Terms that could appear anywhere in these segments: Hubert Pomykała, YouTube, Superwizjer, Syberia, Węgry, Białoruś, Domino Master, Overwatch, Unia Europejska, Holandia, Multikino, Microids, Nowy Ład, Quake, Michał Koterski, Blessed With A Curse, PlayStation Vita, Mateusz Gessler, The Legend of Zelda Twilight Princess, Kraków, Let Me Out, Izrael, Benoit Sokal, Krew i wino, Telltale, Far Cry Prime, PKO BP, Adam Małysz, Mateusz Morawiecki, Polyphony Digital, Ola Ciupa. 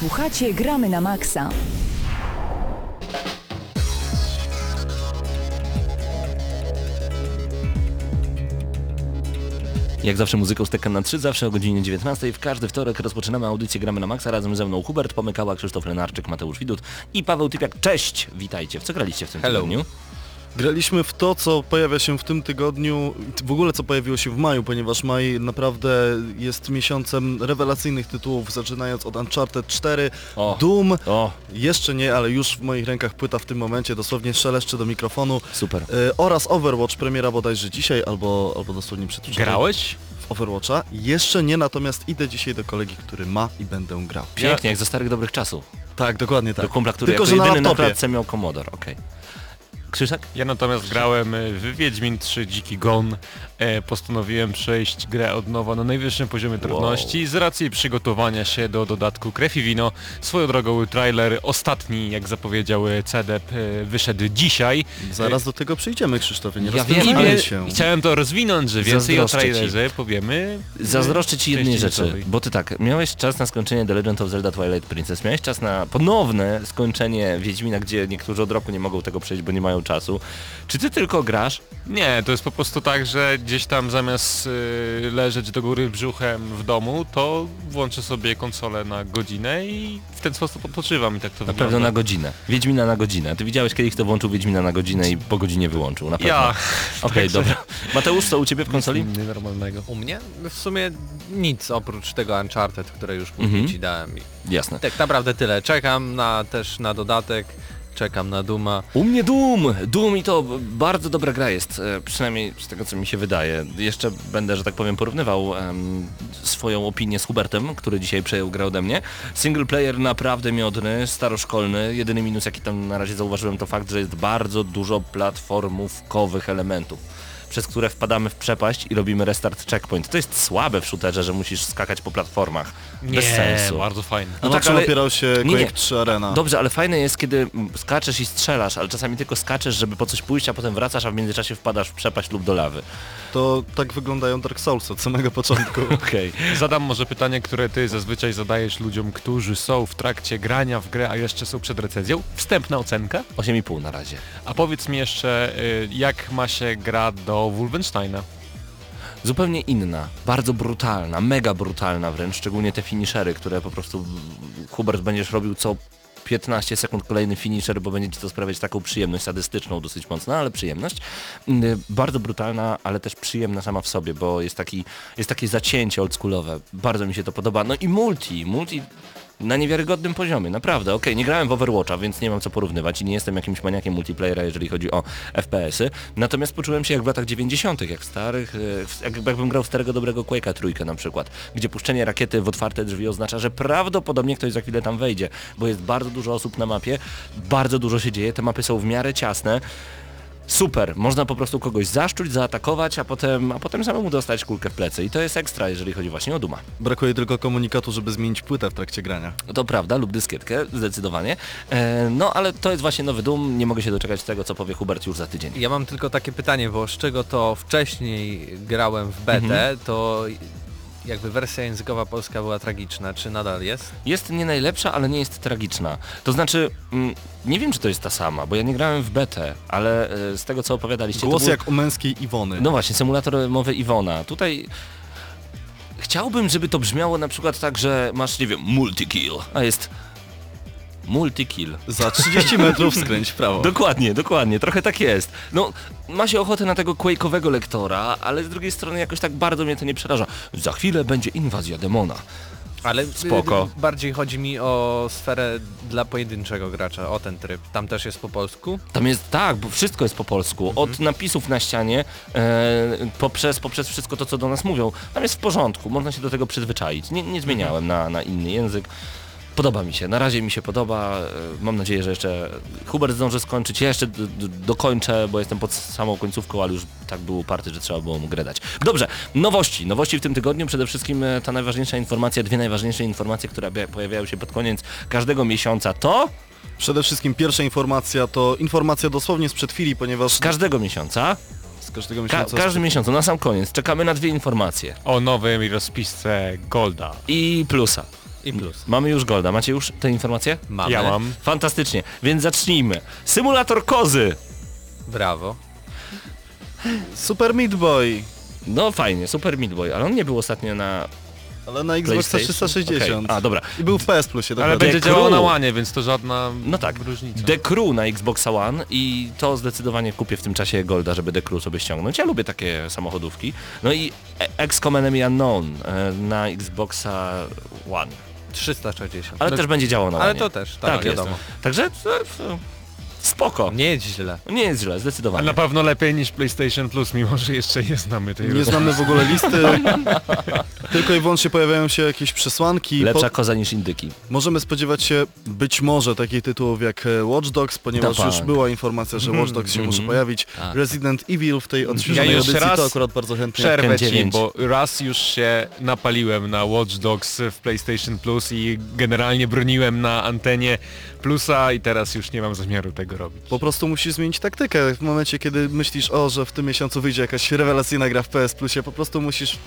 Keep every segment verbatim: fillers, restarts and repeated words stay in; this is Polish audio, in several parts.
Słuchacie Gramy na Maxa. Jak zawsze muzyką z Tekken na trzy, zawsze o godzinie dziewiętnastej. W każdy wtorek rozpoczynamy audycję Gramy na Maxa. Razem ze mną Hubert Pomykała, Krzysztof Lenarczyk, Mateusz Widut i Paweł Typiak. Cześć! Witajcie. W co graliście w tym Hello. tygodniu? Graliśmy w to, co pojawia się w tym tygodniu, w ogóle co pojawiło się w maju, ponieważ maj naprawdę jest miesiącem rewelacyjnych tytułów, zaczynając od Uncharted cztery, o, Doom, o. jeszcze nie, ale już w moich rękach płyta w tym momencie, dosłownie szeleszczy do mikrofonu. Super. Y, oraz Overwatch, premiera bodajże dzisiaj, albo, albo dosłownie przed wczoraj. Grałeś? Overwatcha. Jeszcze nie, natomiast idę dzisiaj do kolegi, który ma i będę grał. Pięknie, jak ze starych dobrych czasów. Tak, dokładnie tak. Do kumpla, który Tylko, jako że jedyny na, na klatce miał Commodore, okej. Okay. Krzyszak? Ja natomiast grałem w Wiedźmin trzy Dziki Gon. Postanowiłem przejść grę od nowa na najwyższym poziomie trudności wow. z racji przygotowania się do dodatku Krew i wino. Swoją drogą trailer ostatni, jak zapowiedział C D P, wyszedł dzisiaj. Zaraz do tego przyjdziemy, Krzysztofie, nie ja rozpędzamy się. Chciałem to rozwinąć, że więcej Zazdroszczę o trailerze ci. powiemy. Zazdroszczę Ci jednej rzeczy, gotowej. bo Ty tak, miałeś czas na skończenie The Legend of Zelda Twilight Princess, miałeś czas na ponowne skończenie Wiedźmina, gdzie niektórzy od roku nie mogą tego przejść, bo nie mają czasu. Czy Ty tylko grasz? Nie, to jest po prostu tak, że gdzieś tam zamiast yy, leżeć do góry brzuchem w domu, to włączę sobie konsolę na godzinę i w ten sposób odpoczywam i tak to na wygląda. Na pewno na godzinę. Wiedźmina na godzinę. Ty widziałeś kiedyś, kto włączył Wiedźmina na godzinę i po godzinie wyłączył, na pewno. Ja. Okej, okay, dobra. Mateusz, co u Ciebie w konsoli? Nic nienormalnego. U mnie? W sumie nic oprócz tego Uncharted, które już później mhm. Ci dałem. Jasne. Tak naprawdę tyle. Czekam na też na dodatek. Czekam na Dooma. U mnie Doom! Doom i to bardzo dobra gra jest, przynajmniej z tego co mi się wydaje. Jeszcze będę, że tak powiem, porównywał em, swoją opinię z Hubertem, który dzisiaj przejął grę ode mnie. Single player naprawdę miodny, staroszkolny. Jedyny minus jaki tam na razie zauważyłem to fakt, że jest bardzo dużo platformówkowych elementów, przez które wpadamy w przepaść i robimy restart checkpoint. To jest słabe w shooterze, że musisz skakać po platformach. Nie, bez sensu. Bardzo fajne. No, no tak, ale... opierał się Quake trzy Arena. Dobrze, ale fajne jest, kiedy skaczesz i strzelasz, ale czasami tylko skaczesz, żeby po coś pójść, a potem wracasz, a w międzyczasie wpadasz w przepaść lub do lawy. To tak wyglądają Dark Souls od samego początku. Okej. Okay. Zadam może pytanie, które ty zazwyczaj zadajesz ludziom, którzy są w trakcie grania w grę, a jeszcze są przed recenzją. Wstępna ocenka? osiem i pół na razie. A powiedz mi jeszcze, jak ma się gra do Wulvensteina? Zupełnie inna, bardzo brutalna, mega brutalna wręcz, szczególnie te finishery, które po prostu Hubert będziesz robił co piętnaście sekund kolejny finisher, bo będzie Ci to sprawiać taką przyjemność sadystyczną, dosyć mocno, ale przyjemność. Bardzo brutalna, ale też przyjemna sama w sobie, bo jest, taki, jest takie zacięcie oldschoolowe, bardzo mi się to podoba. No i multi, multi... na niewiarygodnym poziomie, naprawdę. Okej, okay, nie grałem w Overwatcha, więc nie mam co porównywać i nie jestem jakimś maniakiem multiplayera, jeżeli chodzi o F P S-y. Natomiast poczułem się jak w latach dziewięćdziesiątych, jak w starych, jakbym grał w starego dobrego Quake'a trójkę na przykład, gdzie puszczenie rakiety w otwarte drzwi oznacza, że prawdopodobnie ktoś za chwilę tam wejdzie, bo jest bardzo dużo osób na mapie, bardzo dużo się dzieje, te mapy są w miarę ciasne. Super, można po prostu kogoś zaszczuć, zaatakować, a potem, a potem samemu dostać kulkę w plecy i to jest ekstra, jeżeli chodzi właśnie o Dooma. Brakuje tylko komunikatu, żeby zmienić płytę w trakcie grania. To prawda, lub dyskietkę, zdecydowanie. E, no ale to jest właśnie nowy Doom, nie mogę się doczekać tego, co powie Hubert już za tydzień. Ja mam tylko takie pytanie, bo z czego to wcześniej grałem w betę, mhm. to... jakby wersja językowa polska była tragiczna, czy nadal jest? Jest nie najlepsza, ale nie jest tragiczna. To znaczy, mm, nie wiem czy to jest ta sama, bo ja nie grałem w betę, ale y, z tego co opowiadaliście... Głos to był... jak u męskiej Iwony. No właśnie, symulator mowy Iwona. Tutaj... chciałbym, żeby to brzmiało na przykład tak, że masz, nie wiem, multi-kill, a jest... multi-kill. Za trzydzieści metrów skręć w prawo. Dokładnie, dokładnie, trochę tak jest. No, ma się ochotę na tego Quake'owego lektora, ale z drugiej strony jakoś tak bardzo mnie to nie przeraża. Za chwilę będzie inwazja demona. Ale spoko. Bardziej chodzi mi o sferę dla pojedynczego gracza, o ten tryb. Tam też jest po polsku? Tam jest, tak, bo wszystko jest po polsku. Mhm. Od napisów na ścianie, e, poprzez, poprzez wszystko to, co do nas mówią. Tam jest w porządku, można się do tego przyzwyczaić. Nie, nie zmieniałem mhm. na, na inny język. Podoba mi się, na razie mi się podoba, mam nadzieję, że jeszcze Hubert zdąży skończyć, ja jeszcze d- d- dokończę, bo jestem pod samą końcówką, ale już tak był uparty, że trzeba było mu grę dać. Dobrze, nowości, nowości w tym tygodniu, przede wszystkim ta najważniejsza informacja, dwie najważniejsze informacje, które pojawiają się pod koniec każdego miesiąca to... Przede wszystkim pierwsza informacja to informacja dosłownie sprzed chwili, ponieważ... Z każdego miesiąca... Z każdego miesiąca. Ka- każdy miesiąc, na sam koniec, czekamy na dwie informacje. O nowym rozpisce Golda. I Plusa. I plus. Mamy już Golda. Macie już te informacje? Mamy. Ja mam. Fantastycznie. Więc zacznijmy. Symulator kozy. Brawo. Super Meat Boy. No fajnie, Super Meat Boy, ale on nie był ostatnio na... Ale na Xbox trzysta sześćdziesiąt. Okay. A, dobra. I był w P S Plusie. Ale będzie działał na łanie, więc to żadna no tak. różnica. The Crew na Xbox One i to zdecydowanie kupię w tym czasie Golda, żeby The Crew sobie ściągnąć. Ja lubię takie samochodówki. No i X COM Enemy Unknown na Xboxa One. trzysta sześćdziesiąt. Ale no, też będzie działał na łanie. Ale to też, tak, tak wiadomo. Jest. Także... Spoko. Nie jest źle. Nie jest źle, zdecydowanie. A na pewno lepiej niż PlayStation Plus, mimo że jeszcze nie znamy tej Nie znamy w ogóle listy. Tylko i wyłącznie pojawiają się jakieś przesłanki. Lepsza po... koza niż indyki. Możemy spodziewać się być może takich tytułów jak Watch Dogs, ponieważ da już punk. była informacja, że Watch Dogs się może pojawić. A. Resident Evil w tej odświeżonej ja edycji to akurat bardzo chętnie. Przerwę ci, bo raz już się napaliłem na Watch Dogs w PlayStation Plus i generalnie broniłem na antenie Plusa i teraz już nie mam zamiaru tego robić. Po prostu musisz zmienić taktykę. W momencie, kiedy myślisz, o, że w tym miesiącu wyjdzie jakaś rewelacyjna gra w P S Plusie, po prostu musisz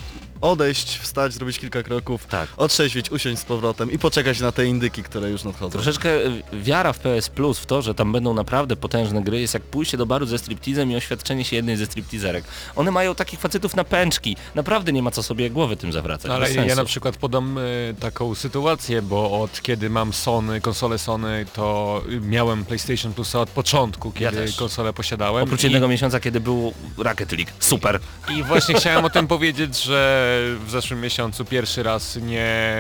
odejść, wstać, zrobić kilka kroków, tak. otrzeźwić, usiąść z powrotem i poczekać na te indyki, które już nadchodzą. Troszeczkę wiara w P S Plus, w to, że tam będą naprawdę potężne gry, jest jak pójście do baru ze striptizem i oświadczenie się jednej ze striptizerek. One mają takich facetów na pęczki. Naprawdę nie ma co sobie głowy tym zawracać. Ale ja sensu. na przykład podam y, taką sytuację, bo od kiedy mam Sony, konsolę Sony, to miałem PlayStation Plusa od początku, kiedy ja konsolę posiadałem. Oprócz i... jednego miesiąca, kiedy był Rocket League. Super. I właśnie chciałem o tym powiedzieć, że w zeszłym miesiącu pierwszy raz nie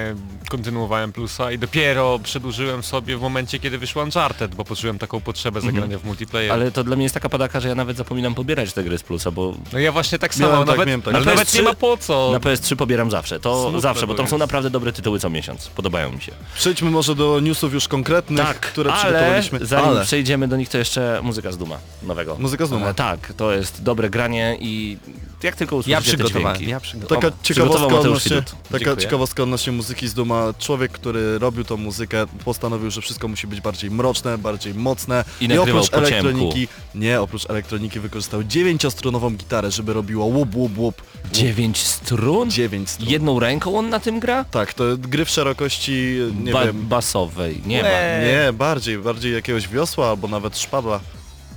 kontynuowałem Plusa i dopiero przedłużyłem sobie w momencie, kiedy wyszło Uncharted, bo poczułem taką potrzebę zagrania mm. w multiplayer. Ale to dla mnie jest taka padaka, że ja nawet zapominam pobierać te gry z Plusa, bo... No ja właśnie tak samo, miałem, nawet, tak, tak. ale nawet nie ma po co. Na P S trzy pobieram zawsze, to Smutne zawsze, bo tam są naprawdę dobre tytuły co miesiąc, podobają mi się. Przejdźmy może do newsów już konkretnych, tak, które ale przygotowaliśmy. Zanim ale zanim przejdziemy do nich, to jeszcze muzyka z Duma nowego. Muzyka z Duma. E, tak, to jest dobre granie i jak tylko usłyszycie ja przygotowałem. Te ja przygotowałem. Taka ciekawostka odnośnie, taka ciekawostka odnośnie muzyki z Duma. Człowiek, który robił tą muzykę, postanowił, że wszystko musi być bardziej mroczne, bardziej mocne. I, I oprócz po elektroniki, ciemku. nie, oprócz elektroniki wykorzystał dziewięciostronową gitarę, żeby robiło łup, łup, łup. Dziewięć strun? Dziewięć strun. Jedną ręką on na tym gra? Tak, to gry w szerokości, nie ba wiem... basowej, nie ma. Nie, bardziej, bardziej jakiegoś wiosła albo nawet szpadła.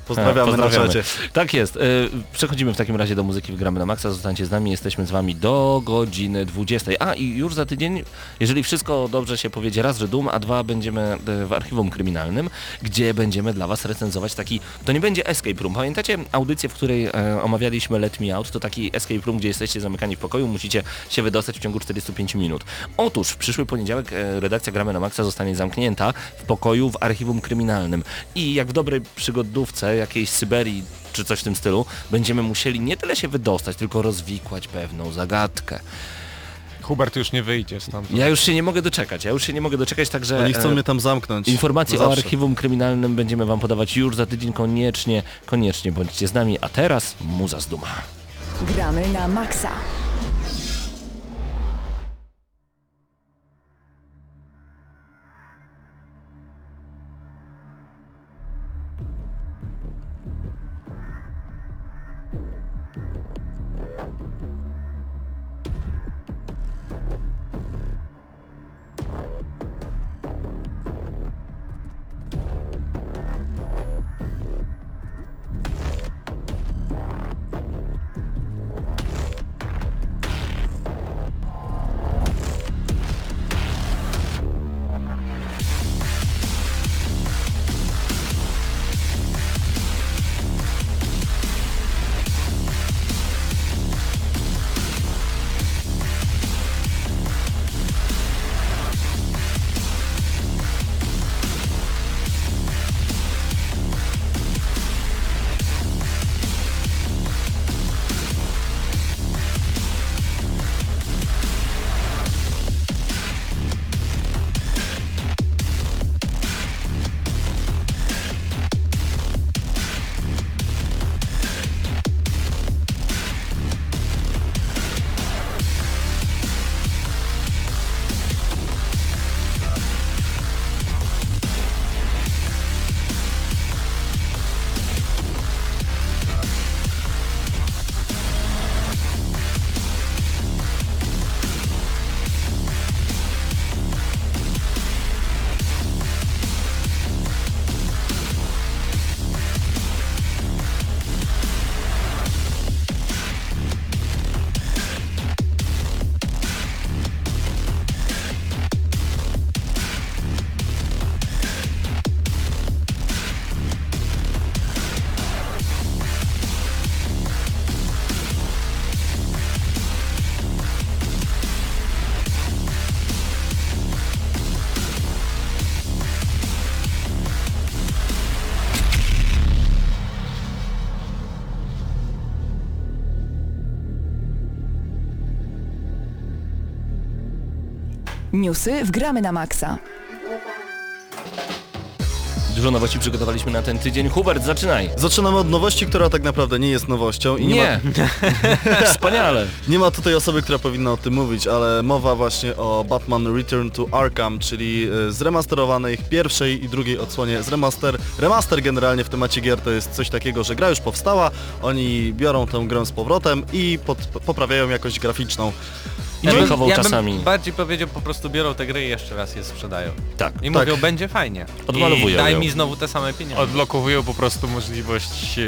Pozdrawiamy, A, pozdrawiamy. na Tak jest. Przechodzimy w takim razie do muzyki w Gramy na Maxa. Zostańcie z nami. Jesteśmy z wami do godziny dwudziestej. A i już za tydzień, jeżeli wszystko dobrze się powiedzie, raz, że Doom, a dwa, będziemy w Archiwum Kryminalnym, gdzie będziemy dla was recenzować taki... To nie będzie escape room. Pamiętacie audycję, w której e, omawialiśmy Let Me Out? To taki escape room, gdzie jesteście zamykani w pokoju, musicie się wydostać w ciągu czterdziestu pięciu minut. Otóż w przyszły poniedziałek e, redakcja Gramy na Maxa zostanie zamknięta w pokoju w Archiwum Kryminalnym. I jak w dobrej przygodówce jakiejś Syberii czy coś w tym stylu, będziemy musieli nie tyle się wydostać, tylko rozwikłać pewną zagadkę. Hubert już nie wyjdzie stamtąd. Ja już się nie mogę doczekać, ja już się nie mogę doczekać, także... Oni chcą mnie tam zamknąć. Informacje o Archiwum Kryminalnym będziemy wam podawać już za tydzień, koniecznie, koniecznie bądźcie z nami, a teraz muza z Duma. Gramy na Maxa. Newsy w Gramy na Maxa. Dużo nowości przygotowaliśmy na ten tydzień. Hubert, zaczynaj! Zaczynamy od nowości, która tak naprawdę nie jest nowością i nie, nie. ma... Wspaniale! Nie ma tutaj osoby, która powinna o tym mówić, ale mowa właśnie o Batman Return to Arkham, czyli zremasterowanej pierwszej i drugiej odsłonie. Zremaster, remaster generalnie w temacie gier to jest coś takiego, że gra już powstała, oni biorą tę grę z powrotem i pod, poprawiają jakość graficzną. I ja bym, ja bym bardziej powiedział, po prostu biorą te gry i jeszcze raz je sprzedają. Tak. I tak. mówią, będzie fajnie. Odmalowują. I daj ją. mi znowu te same pieniądze. Odblokowują po prostu możliwość e,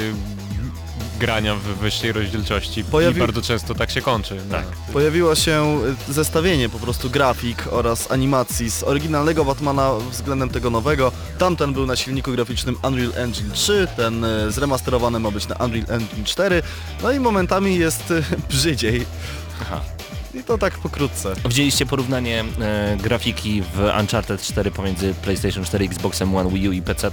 grania w wyższej rozdzielczości. Pojawi... I bardzo często tak się kończy. Tak. No. Pojawiło się zestawienie po prostu grafik oraz animacji z oryginalnego Batmana względem tego nowego. Tamten był na silniku graficznym Unreal Engine trzy, ten zremasterowany ma być na Unreal Engine cztery. No i momentami jest brzydziej. Aha. I to tak pokrótce. Widzieliście porównanie e, grafiki w Uncharted cztery pomiędzy PlayStation cztery, Xboxem One, Wii U i P C?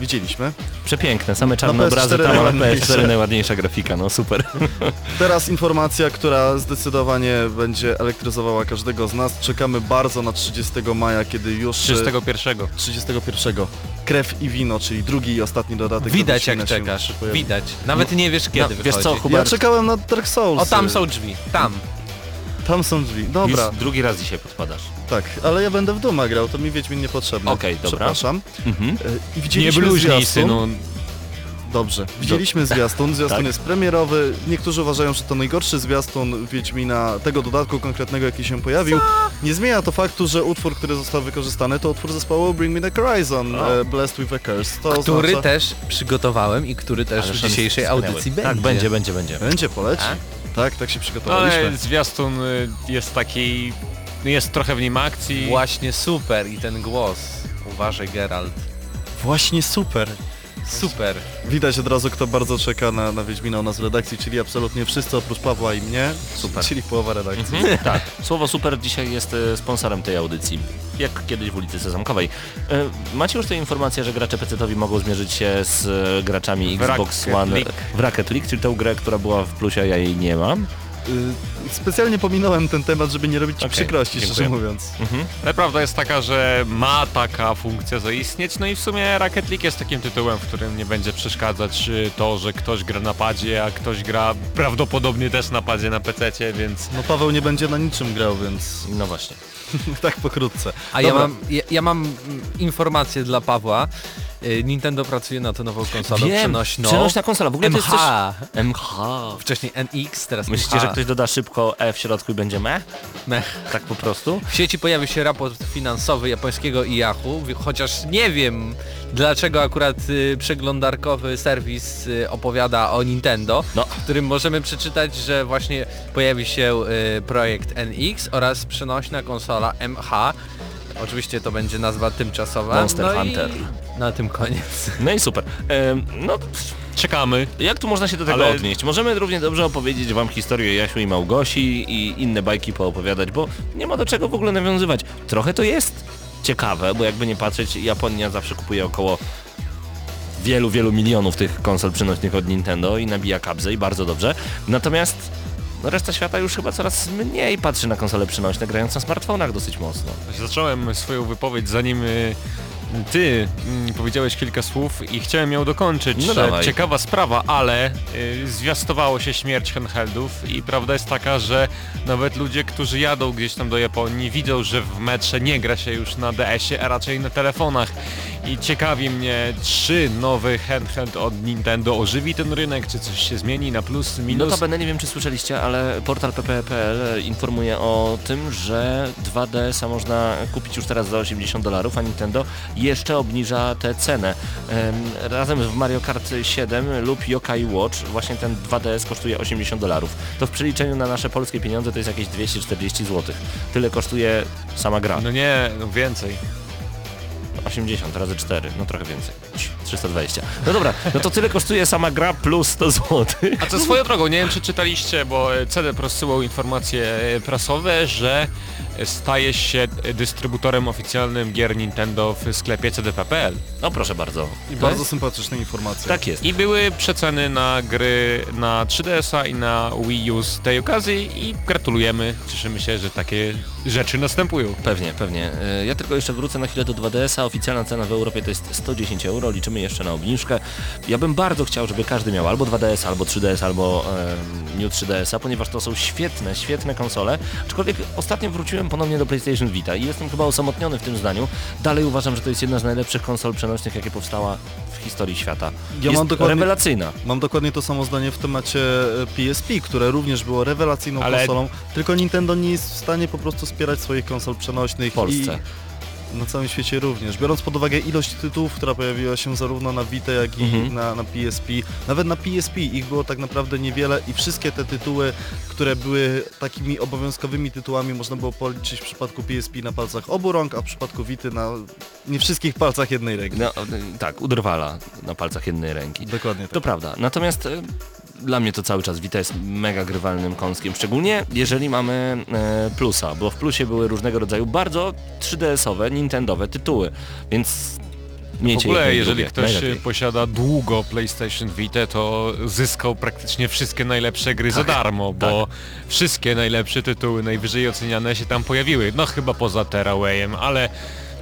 Widzieliśmy. Przepiękne, same czarne obrazy, tam na P S cztery najładniejsza grafika, no super. Teraz informacja, która zdecydowanie będzie elektryzowała każdego z nas. Czekamy bardzo na trzydziestego maja, kiedy już... trzydziestego pierwszego. trzydziestego pierwszego. Krew i wino, czyli drugi i ostatni dodatek. Widać jak czekasz, widać. Nawet nie wiesz kiedy na, wiesz co, Hubert? Ja czekałem na Dark Souls. O, tam są drzwi, tam. Tam są drzwi, dobra. Już drugi raz dzisiaj podpadasz. Tak, ale ja będę w Dooma grał, to mi Wiedźmin niepotrzebny. Okej, okay, dobra. Przepraszam. Mhm. I widzieliśmy nie bluźnij, synu. Dobrze, widzieliśmy zwiastun, zwiastun tak. jest premierowy. Niektórzy uważają, że to najgorszy zwiastun Wiedźmina, tego dodatku konkretnego, jaki się pojawił. Co? Nie zmienia to faktu, że utwór, który został wykorzystany, to utwór zespołu Bring Me The Horizon, oh. Blessed With A Curse. To który oznacza... też przygotowałem i który też ale w dzisiejszej audycji będzie. Tak, będzie, będzie, będzie. Będzie, poleci. A? Tak, tak się przygotowaliśmy. Ale zwiastun jest taki... Jest trochę w nim akcji. Właśnie super i ten głos. Uważaj, Geralt. Właśnie super. Super. Widać od razu, kto bardzo czeka na, na Wiedźmina u nas w redakcji, czyli absolutnie wszyscy oprócz Pawła i mnie. Super. Czyli połowa redakcji. Mhm. Tak. Słowo super dzisiaj jest sponsorem tej audycji. Jak kiedyś w ulicy Sezamkowej. Macie już tę informację, że gracze pecetowi mogą zmierzyć się z graczami w Xbox Rocket One League. w Rocket League, czyli tę grę, która była w plusie, ja jej nie mam. Yy, specjalnie pominąłem ten temat, żeby nie robić ci okay, przykrości, dziękuję. szczerze mówiąc. Mhm. Ale prawda jest taka, że ma taka funkcja zaistnieć, no i w sumie Rocket League jest takim tytułem, w którym nie będzie przeszkadzać to, że ktoś gra na padzie, a ktoś gra prawdopodobnie też na padzie na pececie, więc... No Paweł nie będzie na niczym grał, więc... No właśnie. Tak pokrótce. A ja mam, ja, ja mam informację dla Pawła. Nintendo pracuje nad nową konsolą Wiem, przenośną. Przenośna konsola, w ogóle M H. To jest coś... M H. Wcześniej N X, teraz M H. Myślicie, że ktoś doda szybko E w środku i będzie meh? Meh. Tak po prostu? W sieci pojawił się raport finansowy japońskiego Yahoo, chociaż nie wiem, dlaczego akurat przeglądarkowy serwis opowiada o Nintendo, no. w którym możemy przeczytać, że właśnie pojawi się projekt N X oraz przenośna konsola M H. Oczywiście to będzie nazwa tymczasowa. Monster no Hunter. I... Na tym koniec. No i super. Ehm, no czekamy. Jak tu można się do tego Ale... odnieść? Możemy równie dobrze opowiedzieć wam historię Jasiu i Małgosi i inne bajki poopowiadać, bo nie ma do czego w ogóle nawiązywać. Trochę to jest ciekawe, bo jakby nie patrzeć, Japonia zawsze kupuje około wielu, wielu milionów tych konsol przenośnych od Nintendo i nabija kabzę i bardzo dobrze. Natomiast no reszta świata już chyba coraz mniej patrzy na konsole przenośne, grając na smartfonach dosyć mocno. Zacząłem swoją wypowiedź, zanim ty powiedziałeś kilka słów i chciałem ją dokończyć. No dawaj. Ciekawa sprawa, ale zwiastowało się śmierć handheldów i prawda jest taka, że nawet ludzie, którzy jadą gdzieś tam do Japonii, widzą, że w metrze nie gra się już na D S ie, a raczej na telefonach. I ciekawi mnie, czy nowy handheld od Nintendo ożywi ten rynek, czy coś się zmieni na plus, minus. No to będę, nie wiem czy słyszeliście, ale portal P P P L informuje o tym, że dwa D S a można kupić już teraz za osiemdziesiąt dolarów, a Nintendo jeszcze obniża tę cenę. Ym, razem w Mario Kart siedem lub Yokai Watch właśnie ten dwa D S kosztuje osiemdziesiąt dolarów. To w przeliczeniu na nasze polskie pieniądze to jest jakieś dwieście czterdzieści złotych. Tyle kosztuje sama gra. No nie, no więcej. osiemdziesiąt razy cztery, no trochę więcej. trzysta dwadzieścia. No dobra, no to tyle kosztuje sama gra plus sto złotych. A co swoją drogą, nie wiem czy czytaliście, bo C D P rozsyłał informacje prasowe, że staje się dystrybutorem oficjalnym gier Nintendo w sklepie C D P kropka p l. No proszę bardzo. I tak? Bardzo sympatyczne informacje. Tak jest. I były przeceny na gry na trzy D S a i na Wii U z tej okazji i gratulujemy. Cieszymy się, że takie rzeczy następują. Pewnie, pewnie. Ja tylko jeszcze wrócę na chwilę do dwa D S a. Oficjalna cena w Europie to jest sto dziesięć euro. Liczymy jeszcze na obniżkę. Ja bym bardzo chciał, żeby każdy miał albo dwa D S, albo trzy D S, albo e, New trzy D S a, ponieważ to są świetne, świetne konsole. Aczkolwiek ostatnio wróciłem ponownie do PlayStation Vita i jestem chyba osamotniony w tym zdaniu. Dalej uważam, że to jest jedna z najlepszych konsol przenośnych, jakie powstała w historii świata. Ja jest mam rewelacyjna. Mam dokładnie to samo zdanie w temacie P S P, które również było rewelacyjną Ale... konsolą, tylko Nintendo nie jest w stanie po prostu wspierać swoich konsol przenośnych w Polsce. I... na całym świecie również. Biorąc pod uwagę ilość tytułów, która pojawiła się zarówno na Vita, jak i mhm. na, na P S P. Nawet na P S P ich było tak naprawdę niewiele i wszystkie te tytuły, które były takimi obowiązkowymi tytułami, można było policzyć w przypadku P S P na palcach obu rąk, a w przypadku Vity na nie wszystkich palcach jednej ręki. No, tak, udrwala na palcach jednej ręki. Dokładnie tak. To prawda. Natomiast... dla mnie to cały czas Vita jest mega grywalnym kąskiem, szczególnie jeżeli mamy e, plusa, bo w plusie były różnego rodzaju bardzo trzy D S owe, nintendowe tytuły, więc miejcie. W ogóle jeżeli drugie, ktoś najlepiej. Posiada długo PlayStation Vita, to zyskał praktycznie wszystkie najlepsze gry tak, za darmo, bo tak. wszystkie najlepsze tytuły najwyżej oceniane się tam pojawiły, no chyba poza Terrawayem, ale...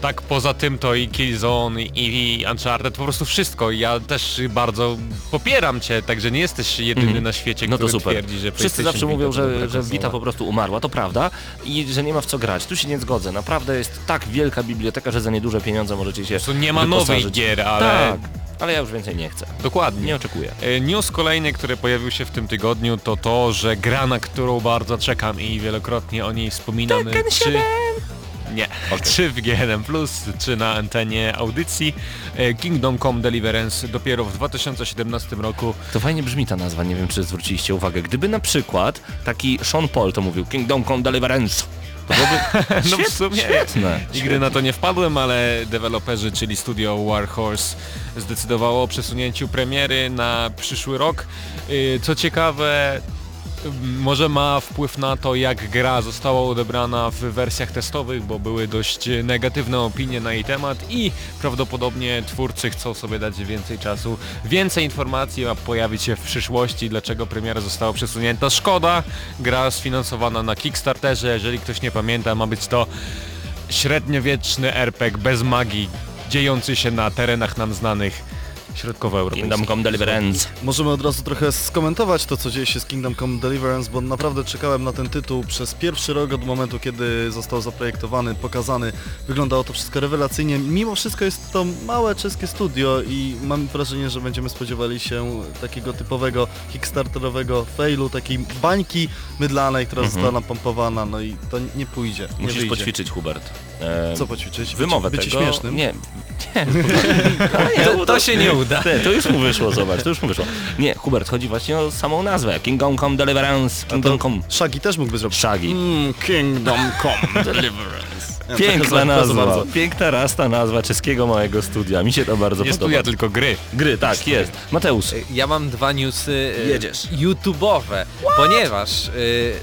tak poza tym to i Killzone i Uncharted, po prostu wszystko. Ja też bardzo popieram cię, także nie jesteś jedyny mm. na świecie, no który to super. Twierdzi, że wszyscy zawsze Vita mówią, że, że Vita po prostu umarła, to prawda, i że nie ma w co grać. Tu się nie zgodzę, naprawdę jest tak wielka biblioteka, że za nieduże pieniądze możecie się wyposażyć. Nie ma nowej gier, ale... tak. Ale ja już więcej nie chcę. Dokładnie. Nie oczekuję. News kolejny, który pojawił się w tym tygodniu, to to, że gra, na którą bardzo czekam i wielokrotnie o niej wspominamy, czy... nie, okay. czy w G N M plus, czy na antenie audycji Kingdom Come Deliverance dopiero w dwa tysiące siedemnastym roku. To fajnie brzmi ta nazwa, nie wiem czy zwróciliście uwagę. Gdyby na przykład taki Sean Paul to mówił Kingdom Come Deliverance, to byłoby no świetne, w sumie świetne. Nigdy świetne. Na to nie wpadłem, ale deweloperzy, czyli studio Warhorse, zdecydowało o przesunięciu premiery na przyszły rok. Co ciekawe... może ma wpływ na to, jak gra została odebrana w wersjach testowych, bo były dość negatywne opinie na jej temat i prawdopodobnie twórcy chcą sobie dać więcej czasu. Więcej informacji ma pojawić się w przyszłości, dlaczego premiera została przesunięta. Szkoda, gra sfinansowana na Kickstarterze, jeżeli ktoś nie pamięta, ma być to średniowieczny R P G bez magii, dziejący się na terenach nam znanych. Środkowoeuropejskie. Kingdom Come Deliverance. Możemy od razu trochę skomentować to, co dzieje się z Kingdom Come Deliverance, bo naprawdę czekałem na ten tytuł przez pierwszy rok od momentu, kiedy został zaprojektowany, pokazany. Wyglądało to wszystko rewelacyjnie. Mimo wszystko jest to małe czeskie studio i mam wrażenie, że będziemy spodziewali się takiego typowego kickstarterowego failu, takiej bańki mydlanej, która mhm. została napompowana, no i to nie pójdzie. Nie Musisz wyjdzie. Poćwiczyć, Hubert. Eee, co poćwiczyć? Wymowę być, tego. Być śmiesznym? Nie. nie. to, to się nie uda. Ty, to już mu wyszło, zobacz, to już mu wyszło. Nie, Hubert, chodzi właśnie o samą nazwę. Kingdom Come Deliverance, Kingdom Come. Shaggy też mógłby zrobić. Shaggy. Mm, Kingdom Come Deliverance. Piękna nazwa, piękna rasta nazwa czeskiego małego studia. Mi się to bardzo nie podoba. Nie studia, tylko gry. Gry, tak, studia. Jest. Mateusz. Ja mam dwa newsy Jedziesz. YouTube'owe, What? ponieważ... Y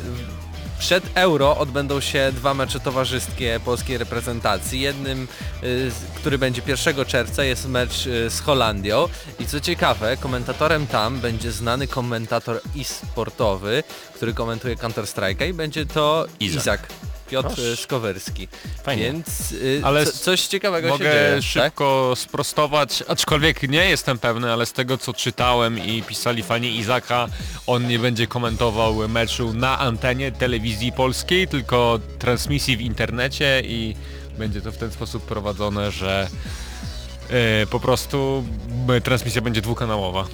przed Euro odbędą się dwa mecze towarzyskie polskiej reprezentacji. Jednym, y, który będzie pierwszego czerwca, jest mecz y, z Holandią i co ciekawe, komentatorem tam będzie znany komentator e-sportowy, który komentuje Counter-Strike'a i będzie to Izak, Izak Piotr Proszę. Skowerski. Fajnie. Więc y, ale co, coś ciekawego się dzieje. Mogę szybko tak? sprostować, aczkolwiek nie jestem pewny, ale z tego co czytałem i pisali fani Izaka, on nie będzie komentował meczu na antenie telewizji polskiej, tylko transmisji w internecie i będzie to w ten sposób prowadzone, że y, po prostu y, transmisja będzie dwukanałowa.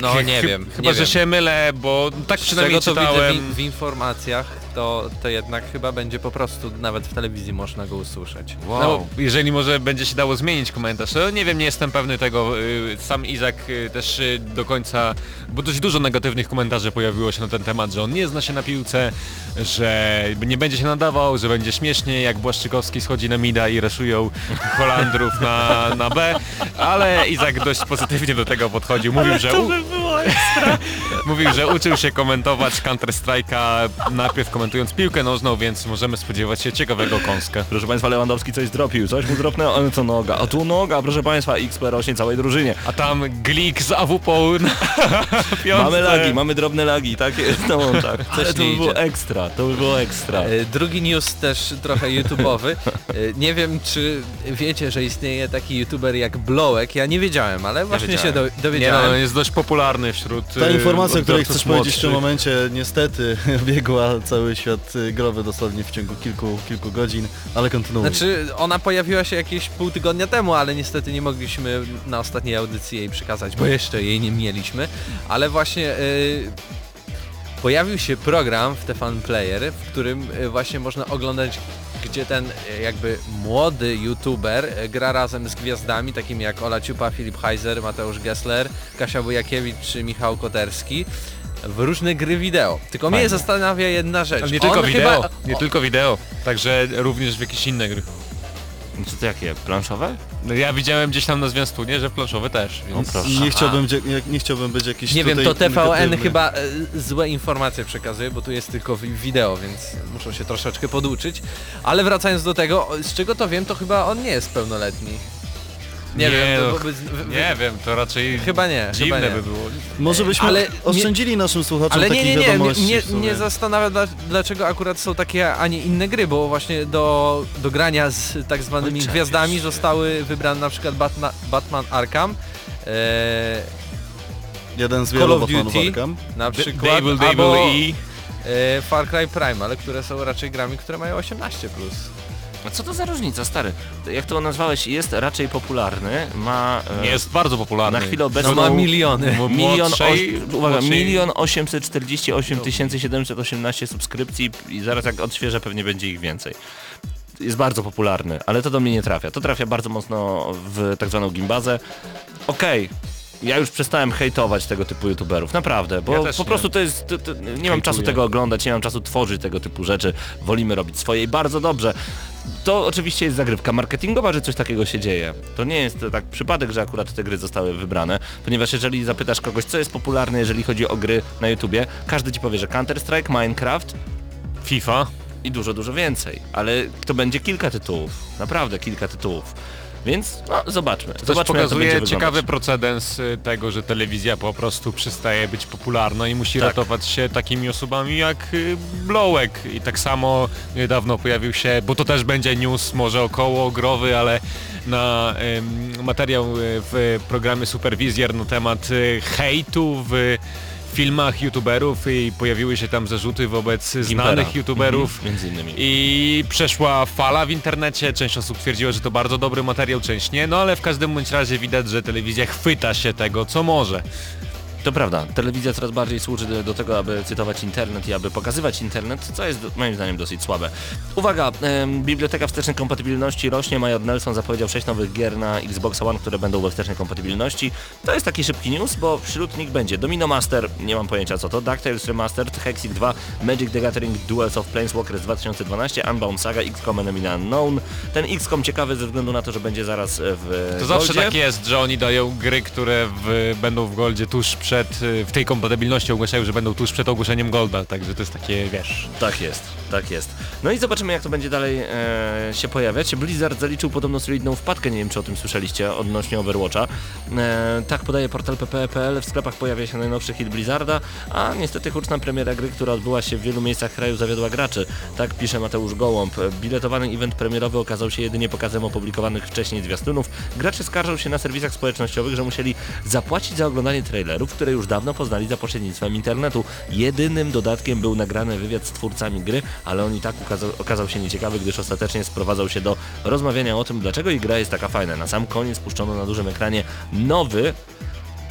No nie Ch wiem. Chyba, nie że wiem. się mylę, bo tak przynajmniej czytałem. W, w informacjach to, to jednak chyba będzie po prostu nawet w telewizji można go usłyszeć. Wow. No, jeżeli może będzie się dało zmienić komentarz, no, nie wiem, nie jestem pewny tego, sam Izak też do końca, bo dość dużo negatywnych komentarzy pojawiło się na ten temat, że on nie zna się na piłce, że nie będzie się nadawał, że będzie śmiesznie, jak Błaszczykowski schodzi na mida i reszują Holandrów na, na B, ale Izak dość pozytywnie do tego podchodził, mówił, że... U... Mówił, że uczył się komentować Counter-Strike'a najpierw komentując piłkę nożną, więc możemy spodziewać się ciekawego kąska. Proszę Państwa, Lewandowski coś dropił, coś mu dropnęło, ale co noga, a tu noga, proszę Państwa, X P rośnie całej drużynie. A tam Glik z A W P-u na piątce. Mamy lagi, mamy drobne lagi, tak jest na łączach. Ale to by idzie. Było ekstra, to by było ekstra. Drugi news też trochę YouTube'owy. Nie wiem, czy wiecie, że istnieje taki YouTuber jak Blowek, ja nie wiedziałem, ale właśnie ja się do, dowiedziałem. Nie, no, jest dość popularny wśród... Ta informacja, o której chcesz powiedzieć w tym momencie, niestety biegła cały świat growy dosłownie w ciągu kilku, kilku godzin, ale kontynuuj. Znaczy, ona pojawiła się jakieś pół tygodnia temu, ale niestety nie mogliśmy na ostatniej audycji jej przekazać, bo jeszcze jej nie mieliśmy, ale właśnie... Yy... Pojawił się program w T V N Player, w którym właśnie można oglądać, gdzie ten jakby młody youtuber gra razem z gwiazdami takimi jak Ola Ciupa, Filip Heiser, Mateusz Gessler, Kasia Bujakiewicz czy Michał Koterski w różne gry wideo. Tylko Fajne. Mnie zastanawia jedna rzecz. Ale nie tylko On wideo, chyba... nie tylko wideo, także również w jakieś inne gry. Co to jakie? Planszowe? No ja widziałem gdzieś tam na zwiastunie, że planszowe też, więc... O, nie, chciałbym, nie, nie chciałbym być jakiś Nie wiem, to T V N negatywny. Chyba e, złe informacje przekazuje, bo tu jest tylko wideo, więc muszą się troszeczkę poduczyć. Ale wracając do tego, z czego to wiem, to chyba on nie jest pełnoletni. Nie, nie wiem, to byłby, w, nie wiem, to raczej chyba nie, dziwne chyba nie. by było. Może byśmy ale oszczędzili nie, naszym słuchaczom ale takich nie, nie, wiadomości. Nie, nie, nie zastanawia, dlaczego akurat są takie, a nie inne gry, bo właśnie do, do grania z tak zwanymi Oczywiście. gwiazdami zostały wybrane na przykład Batna, Batman Arkham, e, jeden z wielu Batmanów Arkham, na przykład, Devil, Devil albo i... e, Far Cry Prime, ale które są raczej grami, które mają osiemnaście plus. A co to za różnica, stary? Jak to nazwałeś, jest raczej popularny, ma... E, jest bardzo popularny. Na chwilę obecną... No ma miliony. Milion, uwaga, milion osiemset czterdzieści osiem tysięcy siedemset osiemnaście subskrypcji i zaraz jak odświeżę, pewnie będzie ich więcej. Jest bardzo popularny, ale to do mnie nie trafia. To trafia bardzo mocno w tak zwaną gimbazę. Okej. Okay. Ja już przestałem hejtować tego typu youtuberów, naprawdę, bo ja po prostu nie. to jest... To, to, nie Hejtuję. mam czasu tego oglądać, nie mam czasu tworzyć tego typu rzeczy, wolimy robić swoje i bardzo dobrze. To oczywiście jest zagrywka marketingowa, że coś takiego się dzieje. To nie jest tak przypadek, że akurat te gry zostały wybrane, ponieważ jeżeli zapytasz kogoś, co jest popularne, jeżeli chodzi o gry na YouTubie, każdy ci powie, że Counter-Strike, Minecraft, FIFA i dużo, dużo więcej. Ale to będzie kilka tytułów, naprawdę kilka tytułów. Więc no, zobaczmy. To też pokazuje ciekawy precedens tego, że telewizja po prostu przestaje być popularna i musi tak. ratować się takimi osobami jak Blowek. I tak samo niedawno pojawił się, bo to też będzie news może około growy, ale na y, materiał w programie Superwizjer na temat hejtu w filmach youtuberów i pojawiły się tam zarzuty wobec znanych Impera. youtuberów mhm, między innymi. I przeszła fala w internecie, część osób twierdziła, że to bardzo dobry materiał, część nie, no ale w każdym bądź razie widać, że telewizja chwyta się tego, co może. To prawda, telewizja coraz bardziej służy do, do tego, aby cytować internet i aby pokazywać internet, co jest moim zdaniem dosyć słabe. Uwaga, ym, biblioteka wstecznej kompatybilności rośnie. Mayor Nelson zapowiedział sześć nowych gier na Xbox One, które będą we wstecznej kompatybilności. To jest taki szybki news, bo wśród nich będzie Domino Master, nie mam pojęcia co to, DuckTales Remastered, Hexing dwa, Magic the Gathering, Duels of Planeswalkers dwa tysiące dwanaście, Unbound Saga, X COM Enemy Unknown. Ten X COM ciekawy ze względu na to, że będzie zaraz w To zawsze Goldzie. Tak jest, że oni dają gry, które w, będą w Goldzie tuż przy Przed, w tej kompatybilności ogłaszają, że będą tuż przed ogłoszeniem Golda, także to jest takie, wiesz... Tak jest, tak jest. No i zobaczymy, jak to będzie dalej e, się pojawiać. Blizzard zaliczył podobno solidną wpadkę, nie wiem, czy o tym słyszeliście, odnośnie Overwatcha. E, tak podaje portal P P E kropka P L, w sklepach pojawia się najnowszy hit Blizzarda, a niestety huczna premiera gry, która odbyła się w wielu miejscach kraju, zawiodła graczy. Tak pisze Mateusz Gołąb. Biletowany event premierowy okazał się jedynie pokazem opublikowanych wcześniej zwiastunów. Gracze skarżą się na serwisach społecznościowych, że musieli zapłacić za oglądanie trailerów, które już dawno poznali za pośrednictwem internetu. Jedynym dodatkiem był nagrany wywiad z twórcami gry, ale on i tak ukazał, okazał się nieciekawy, gdyż ostatecznie sprowadzał się do rozmawiania o tym, dlaczego ich gra jest taka fajna. Na sam koniec puszczono na dużym ekranie nowy,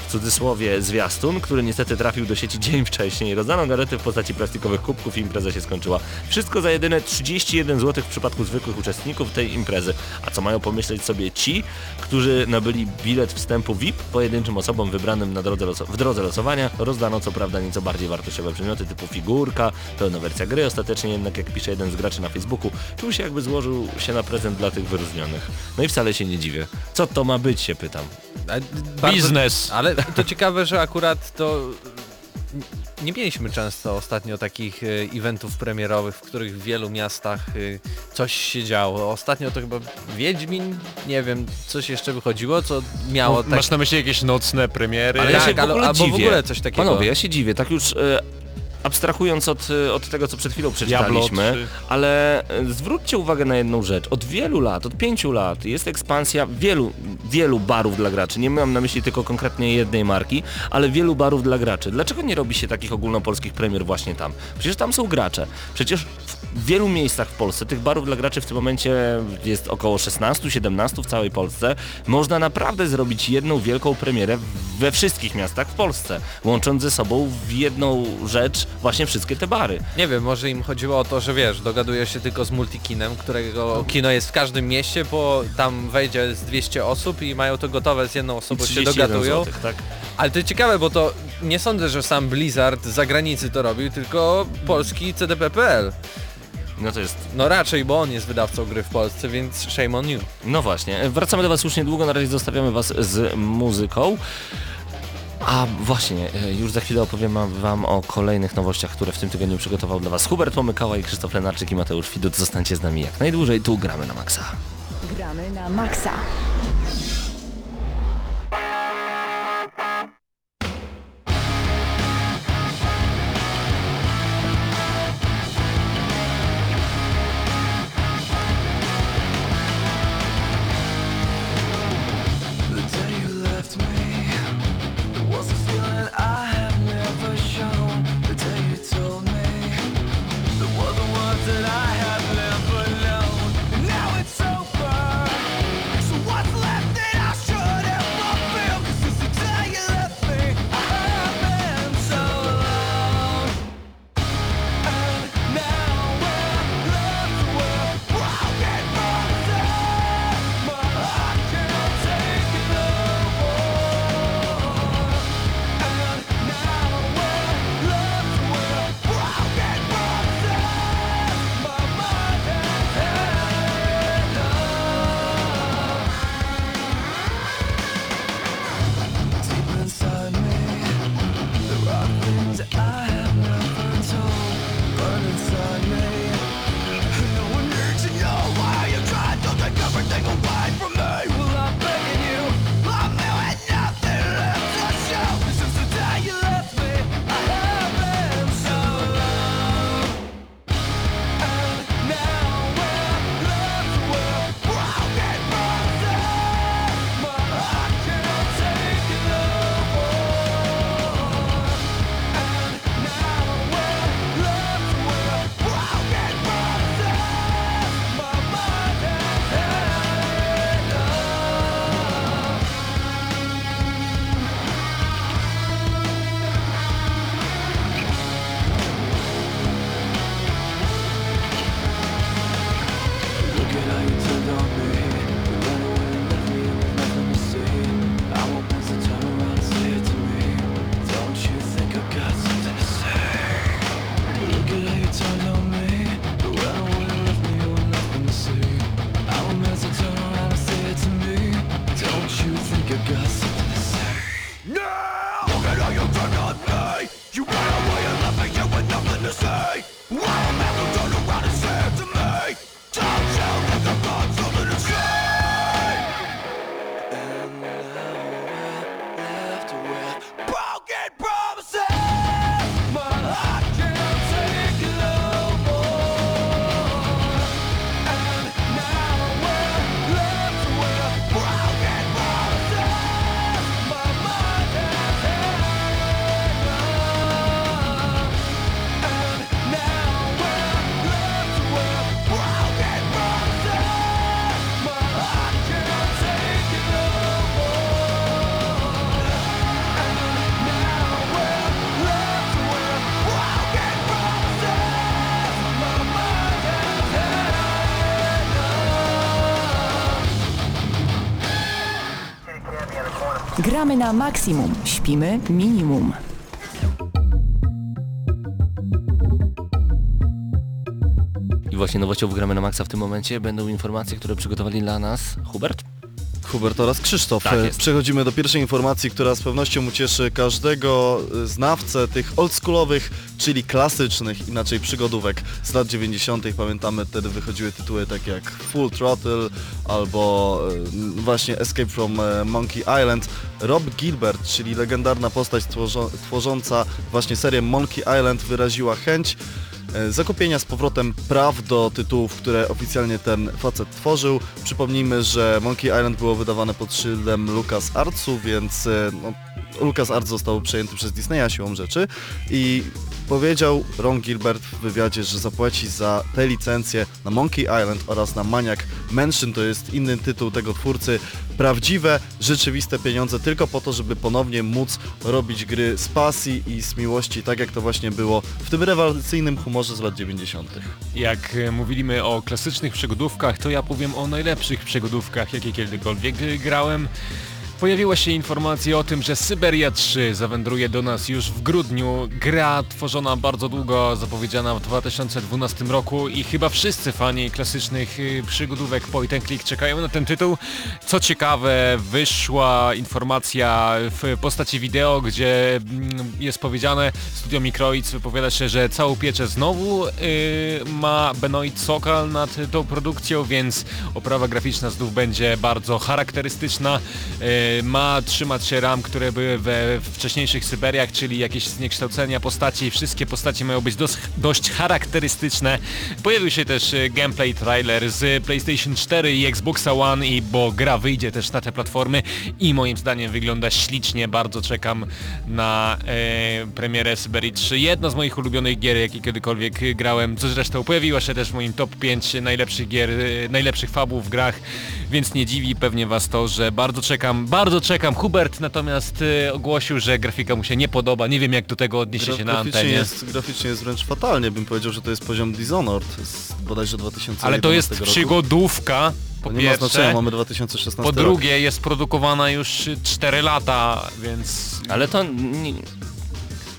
w cudzysłowie zwiastun, który niestety trafił do sieci dzień wcześniej. Rozdano gadżety w postaci plastikowych kubków i impreza się skończyła. Wszystko za jedyne trzydzieści jeden złotych w przypadku zwykłych uczestników tej imprezy. A co mają pomyśleć sobie ci, którzy nabyli bilet wstępu V I P? Pojedynczym osobom wybranym na drodze loso- w drodze losowania rozdano co prawda nieco bardziej wartościowe przedmioty typu figurka, pełna wersja gry. Ostatecznie jednak, jak pisze jeden z graczy na Facebooku, czuł się jakby złożył się na prezent dla tych wyróżnionych. No i wcale się nie dziwię. Co to ma być, się pytam. Bardzo, biznes! Ale to ciekawe, że akurat to... Nie mieliśmy często ostatnio takich eventów premierowych, w których w wielu miastach coś się działo. Ostatnio to chyba Wiedźmin, nie wiem, coś jeszcze wychodziło, co miało... Tak... Masz na myśli jakieś nocne premiery? Ale tak, ja się w ogóle albo dziwię. W ogóle coś takiego. Panowie, ja się dziwię, tak już... Y- Abstrahując od, od tego, co przed chwilą przeczytaliśmy, ale zwróćcie uwagę na jedną rzecz. Od wielu lat, od pięciu lat jest ekspansja wielu, wielu barów dla graczy. Nie mam na myśli tylko konkretnie jednej marki, ale wielu barów dla graczy. Dlaczego nie robi się takich ogólnopolskich premier właśnie tam? Przecież tam są gracze. Przecież w wielu miejscach w Polsce tych barów dla graczy w tym momencie jest około szesnaście siedemnaście w całej Polsce. Można naprawdę zrobić jedną wielką premierę we wszystkich miastach w Polsce, łącząc ze sobą w jedną rzecz właśnie wszystkie te bary. Nie wiem, może im chodziło o to, że wiesz, dogadują się tylko z Multikinem, którego kino jest w każdym mieście, bo tam wejdzie z dwieście osób i mają to gotowe, z jedną osobą się dogadują. Złotych, tak? Ale to jest ciekawe, bo to nie sądzę, że sam Blizzard z zagranicy to robił, tylko polski C D P kropka p l. No to jest... No raczej, bo on jest wydawcą gry w Polsce, więc shame on you. No właśnie. Wracamy do was już niedługo, na razie zostawiamy was z muzyką. A właśnie, już za chwilę opowiem wam o kolejnych nowościach, które w tym tygodniu przygotował dla was Hubert Pomykała i Krzysztof Lenarczyk i Mateusz Widut. Zostańcie z nami jak najdłużej, tu gramy na maksa. Gramy na maksa. That I have never known, and now it's over, so what's left that I Gramy na maksimum, śpimy minimum. I właśnie nowością w Gramy na Maxa w tym momencie będą informacje, które przygotowali dla nas Hubert. Hubert oraz Krzysztof. Tak jest. Przechodzimy do pierwszej informacji, która z pewnością ucieszy każdego znawcę tych oldschoolowych, czyli klasycznych, inaczej przygodówek z lat dziewięćdziesiątych. Pamiętamy, wtedy wychodziły tytuły takie jak Full Throttle albo właśnie Escape from Monkey Island. Rob Gilbert, czyli legendarna postać tworząca właśnie serię Monkey Island, wyraziła chęć zakupienia z powrotem praw do tytułów, które oficjalnie ten facet tworzył. Przypomnijmy, że Monkey Island było wydawane pod szyldem LucasArtsu, więc no, LucasArts został przejęty przez Disneya siłą rzeczy i powiedział Ron Gilbert w wywiadzie, że zapłaci za te licencje na Monkey Island oraz na Maniac Mansion, to jest inny tytuł tego twórcy, prawdziwe, rzeczywiste pieniądze tylko po to, żeby ponownie móc robić gry z pasji i z miłości, tak jak to właśnie było w tym rewelacyjnym humorze z lat dziewięćdziesiątych. Jak mówiliśmy o klasycznych przygodówkach, to ja powiem o najlepszych przygodówkach, jakie kiedykolwiek grałem. Pojawiła się informacja o tym, że Syberia trzy zawędruje do nas już w grudniu. Gra tworzona bardzo długo, zapowiedziana w dwa tysiące dwunastym roku i chyba wszyscy fani klasycznych przygodówek point and click czekają na ten tytuł. Co ciekawe, wyszła informacja w postaci wideo, gdzie jest powiedziane, studio Microids wypowiada się, że całą pieczę znowu yy, ma Benoit Sokal nad tą produkcją, więc oprawa graficzna znów będzie bardzo charakterystyczna. Yy, Ma trzymać się ram, które były we wcześniejszych Syberiach, czyli jakieś zniekształcenia postaci. Wszystkie postacie mają być dos- dość charakterystyczne. Pojawił się też gameplay trailer z PlayStation cztery i Xboxa One, i bo gra wyjdzie też na te platformy i moim zdaniem wygląda ślicznie. Bardzo czekam na e, premierę Syberii trzy. Jedna z moich ulubionych gier, jakie kiedykolwiek grałem, co zresztą pojawiła się też w moim top pięć najlepszych gier, e, najlepszych fabuł w grach, więc nie dziwi pewnie was to, że bardzo czekam. Bardzo czekam. Hubert natomiast y, ogłosił, że grafika mu się nie podoba. Nie wiem, jak do tego odniesie Graf- się na antenie. Jest, graficznie jest wręcz fatalnie. Bym powiedział, że to jest poziom Dishonored z bodajże dwa tysiące jedenastego roku. Ale to jest przygodówka. Po to nie pierwsze, ma znaczenia, mamy dwa tysiące szesnasty po drugie rok. Jest produkowana już cztery lata, więc... Ale to... Nie...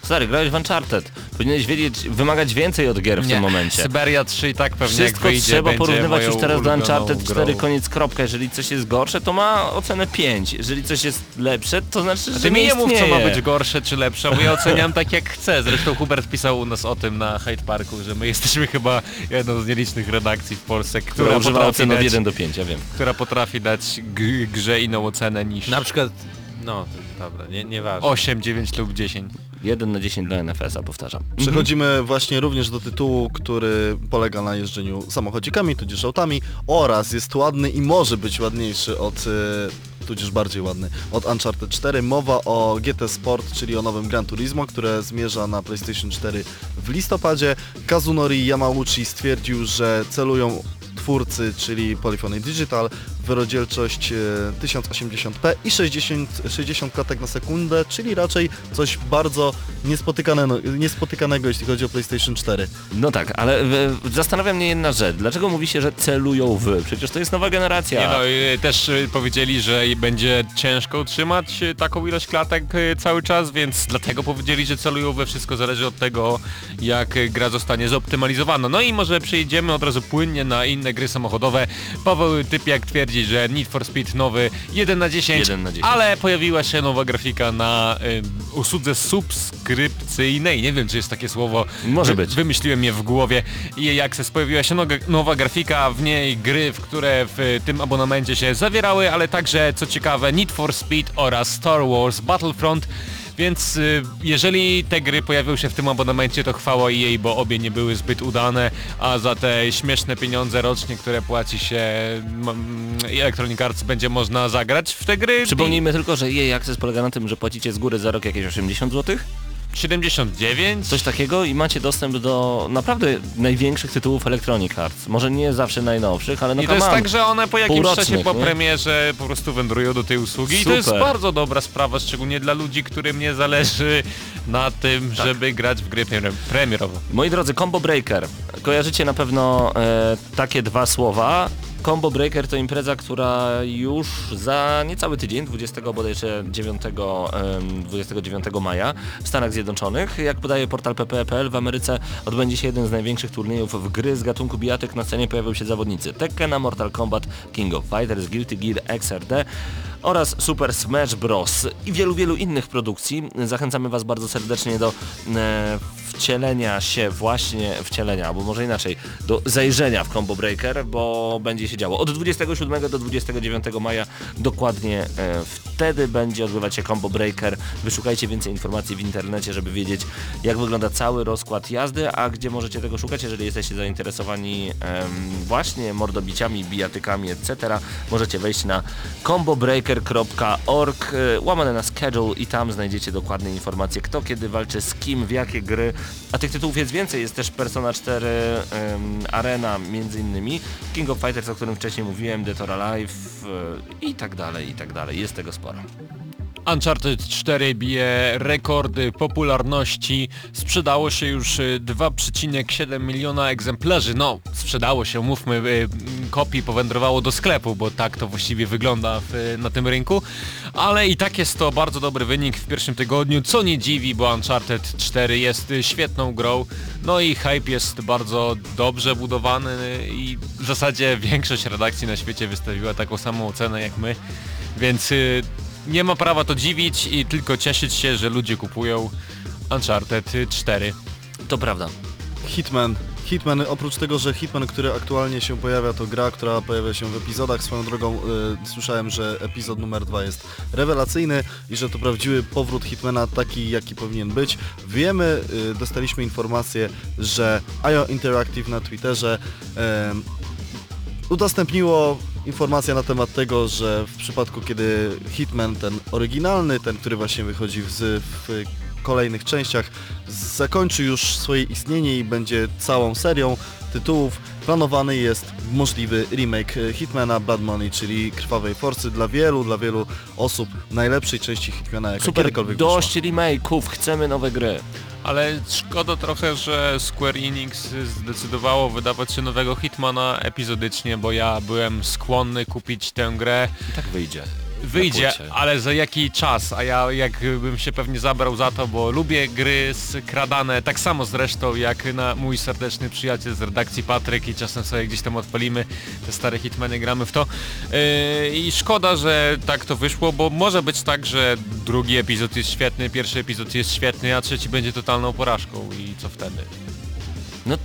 Stary, grałeś w Uncharted. Powinieneś wiedzieć, wymagać więcej od gier w nie. tym momencie. Syberia trzy i tak pewnie wszystko jak wyjdzie, trzeba porównywać już teraz do Uncharted cztery, grą. Koniec, kropka. Jeżeli coś jest gorsze, to ma ocenę pięć. Jeżeli coś jest lepsze, to znaczy, że nie. Ty mi nie mów, co ma być gorsze czy lepsze, bo ja oceniam tak, jak chcę. Zresztą Hubert pisał u nas o tym na Hyde Parku, że my jesteśmy chyba jedną z nielicznych redakcji w Polsce, która, która używa oceny od jeden do pięciu, ja wiem. Która potrafi dać g- grze inną ocenę niż... Na przykład... No, dobra, nie, nieważne. osiem, dziewięć lub dziesięć. jeden na dziesięć dla N F S-a, powtarzam. Przechodzimy właśnie również do tytułu, który polega na jeżdżeniu samochodzikami, tudzież autami, oraz jest ładny i może być ładniejszy od... Yy... tudzież bardziej ładny, od Uncharted cztery. Mowa o G T Sport, czyli o nowym Gran Turismo, które zmierza na PlayStation cztery w listopadzie. Kazunori Yamauchi stwierdził, że celują twórcy, czyli Polyphony Digital, w rozdzielczość tysiąc osiemdziesiąt p i sześćdziesiąt, sześćdziesiąt klatek na sekundę, czyli raczej coś bardzo niespotykanego, niespotykanego, jeśli chodzi o PlayStation cztery. No tak, ale zastanawia mnie jedna rzecz. Dlaczego mówi się, że celują w? Przecież to jest nowa generacja. Nie, no, y, też y, powiedzieli, że i będzie ciężko utrzymać taką ilość klatek cały czas, więc dlatego powiedzieli, że celują we wszystko, zależy od tego, jak gra zostanie zoptymalizowana. No i może przejdziemy od razu płynnie na inne gry samochodowe. Paweł Typiak twierdzi, że Need for Speed nowy jeden na dziesięć, ale pojawiła się nowa grafika na y, usłudze subskrypcyjnej. Nie wiem, czy jest takie słowo. Może być. Wymyśliłem je w głowie. I jak se pojawiła się nowa grafika, w niej gry, w które w tym abonamencie się zawierały, ale także, co ciekawe, Need for Speed oraz Star Wars Battlefront, więc y, jeżeli te gry pojawiły się w tym abonamencie, to chwała E A, bo obie nie były zbyt udane, a za te śmieszne pieniądze rocznie, które płaci się m, Electronic Arts, będzie można zagrać w te gry. Przypomnijmy i... tylko, że E A Access polega na tym, że płacicie z góry za rok jakieś osiemdziesiąt złotych? siedemdziesiąt dziewięć? Coś takiego i macie dostęp do naprawdę największych tytułów Electronic Arts. Może nie zawsze najnowszych, ale no I to jest on. tak, że one po jakimś czasie po premierze po prostu wędrują do tej usługi. Super. I to jest bardzo dobra sprawa, szczególnie dla ludzi, którym nie zależy na tym, tak. żeby grać w gry premierowo. Moi drodzy, Combo Breaker. Kojarzycie na pewno e, takie dwa słowa. Combo Breaker to impreza, która już za niecały tydzień, dwudziestego bodajże dziewiątego, dwudziestego dziewiątego maja w Stanach Zjednoczonych. Jak podaje portal P P E kropka P L, w Ameryce odbędzie się jeden z największych turniejów w gry z gatunku bijatyk. Na scenie pojawią się zawodnicy Tekkena, Mortal Kombat, King of Fighters, Guilty Gear, X R D oraz Super Smash Bros. I wielu, wielu innych produkcji. Zachęcamy Was bardzo serdecznie do e, wcielenia się, właśnie wcielenia, albo może inaczej, do zajrzenia w Combo Breaker, bo będzie się działo. Od dwudziestego siódmego do dwudziestego dziewiątego maja dokładnie e, wtedy będzie odbywać się Combo Breaker. Wyszukajcie więcej informacji w internecie, żeby wiedzieć, jak wygląda cały rozkład jazdy, a gdzie możecie tego szukać, jeżeli jesteście zainteresowani e, właśnie mordobiciami, bijatykami, et cetera. Możecie wejść na Combo Breaker .org, łamane na schedule i tam znajdziecie dokładne informacje, kto kiedy walczy z kim, w jakie gry, a tych tytułów jest więcej, jest też Persona cztery um, Arena między innymi, King of Fighters, o którym wcześniej mówiłem, Dead or Alive yy, i tak dalej, i tak dalej, jest tego sporo. Uncharted cztery bije rekordy popularności, sprzedało się już dwa przecinek siedem miliona egzemplarzy, no sprzedało się, mówmy, kopii powędrowało do sklepu, bo tak to właściwie wygląda w, na tym rynku, ale i tak jest to bardzo dobry wynik w pierwszym tygodniu, co nie dziwi, bo Uncharted cztery jest świetną grą, no i hype jest bardzo dobrze budowany i w zasadzie większość redakcji na świecie wystawiła taką samą ocenę jak my, więc nie ma prawa to dziwić i tylko cieszyć się, że ludzie kupują Uncharted cztery. To prawda. Hitman. Hitman, oprócz tego, że Hitman, który aktualnie się pojawia, to gra, która pojawia się w epizodach. Swoją drogą yy, słyszałem, że epizod numer dwa jest rewelacyjny i że to prawdziwy powrót Hitmana, taki jaki powinien być. Wiemy, yy, dostaliśmy informację, że I O Interactive na Twitterze yy, udostępniło informacja na temat tego, że w przypadku kiedy Hitman, ten oryginalny, ten, który właśnie wychodzi w, w kolejnych częściach, zakończy już swoje istnienie i będzie całą serią tytułów, planowany jest możliwy remake Hitmana Blood Money, czyli Krwawej Forcy, dla wielu, dla wielu osób najlepszej części Hitmana, jaka Super, kiedykolwiek wyszła. Dość remake'ów, chcemy nowe gry. Ale szkoda trochę, że Square Enix zdecydowało wydawać się nowego Hitmana epizodycznie, bo ja byłem skłonny kupić tę grę. I tak wyjdzie. Wyjdzie, ale za jaki czas, a ja jakbym się pewnie zabrał za to, bo lubię gry skradane, tak samo zresztą jak na mój serdeczny przyjaciel z redakcji Patryk i czasem sobie gdzieś tam odpalimy te stare Hitmany, gramy w to. Yy, I szkoda, że tak to wyszło, bo może być tak, że drugi epizod jest świetny, pierwszy epizod jest świetny, a trzeci będzie totalną porażką i co wtedy? No.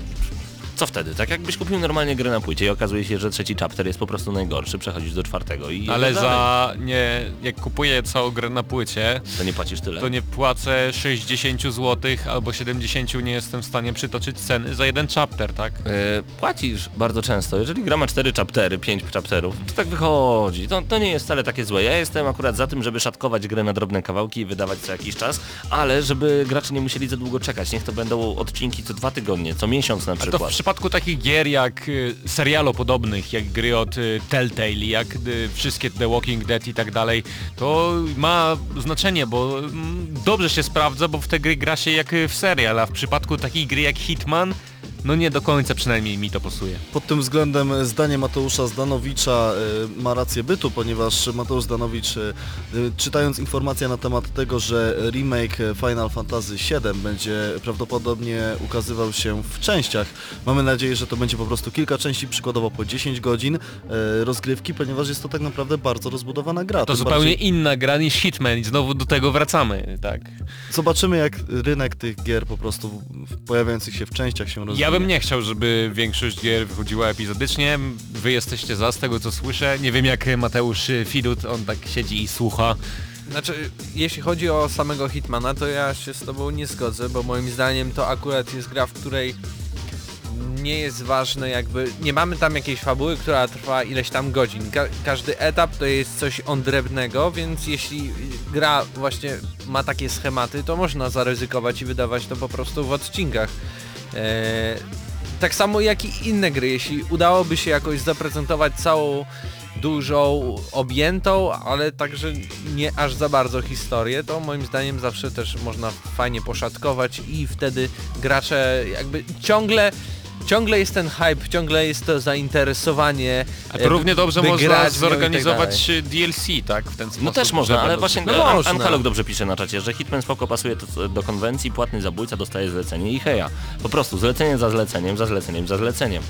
Co wtedy? Tak jakbyś kupił normalnie grę na płycie i okazuje się, że trzeci chapter jest po prostu najgorszy, przechodzisz do czwartego i... Ale za... nie... jak kupuję całą grę na płycie... To nie płacisz tyle. To nie płacę sześćdziesiąt złotych albo siedemdziesiąt, nie jestem w stanie przytoczyć ceny za jeden chapter, tak? Yy, płacisz bardzo często. Jeżeli gra ma cztery chaptery, pięć chapterów, to tak wychodzi. To, to nie jest wcale takie złe. Ja jestem akurat za tym, żeby szatkować grę na drobne kawałki i wydawać co jakiś czas, ale żeby gracze nie musieli za długo czekać. Niech to będą odcinki co dwa tygodnie, co miesiąc na przykład. W przypadku takich gier jak serialo podobnych, jak gry od Telltale, jak wszystkie The Walking Dead i tak dalej, to ma znaczenie, bo dobrze się sprawdza, bo w te gry gra się jak w serial, a w przypadku takiej gry jak Hitman, no nie do końca przynajmniej mi to pasuje. Pod tym względem zdanie Mateusza Zdanowicza y, ma rację bytu, ponieważ Mateusz Zdanowicz, y, czytając informacje na temat tego, że remake Final Fantasy siedem będzie prawdopodobnie ukazywał się w częściach, mamy nadzieję, że to będzie po prostu kilka części, przykładowo po dziesięć godzin y, rozgrywki, ponieważ jest to tak naprawdę bardzo rozbudowana gra. To zupełnie bardziej... inna gra niż Hitman i znowu do tego wracamy, tak. Zobaczymy, jak rynek tych gier po prostu pojawiających się w częściach się rozwija. Ja bym nie chciał, żeby większość gier wychodziła epizodycznie. Wy jesteście za, z tego co słyszę. Nie wiem jak Mateusz Widut, on tak siedzi i słucha. Znaczy, jeśli chodzi o samego Hitmana, to ja się z tobą nie zgodzę, bo moim zdaniem to akurat jest gra, w której nie jest ważne jakby... Nie mamy tam jakiejś fabuły, która trwa ileś tam godzin. Ka- każdy etap to jest coś odrębnego, więc jeśli gra właśnie ma takie schematy, to można zaryzykować i wydawać to po prostu w odcinkach. Eee, tak samo jak i inne gry, jeśli udałoby się jakoś zaprezentować całą dużą, objętą, ale także nie aż za bardzo historię, to moim zdaniem zawsze też można fajnie poszatkować i wtedy gracze jakby ciągle ciągle jest ten hype, ciągle jest to zainteresowanie. A to równie dobrze można zorganizować tak D L C, tak? W ten sposób. No też można, ale właśnie no Ankalog dobrze pisze na czacie, że Hitman spoko pasuje do konwencji, płatny zabójca dostaje zlecenie i heja. Po prostu zlecenie za zleceniem, za zleceniem, za zleceniem.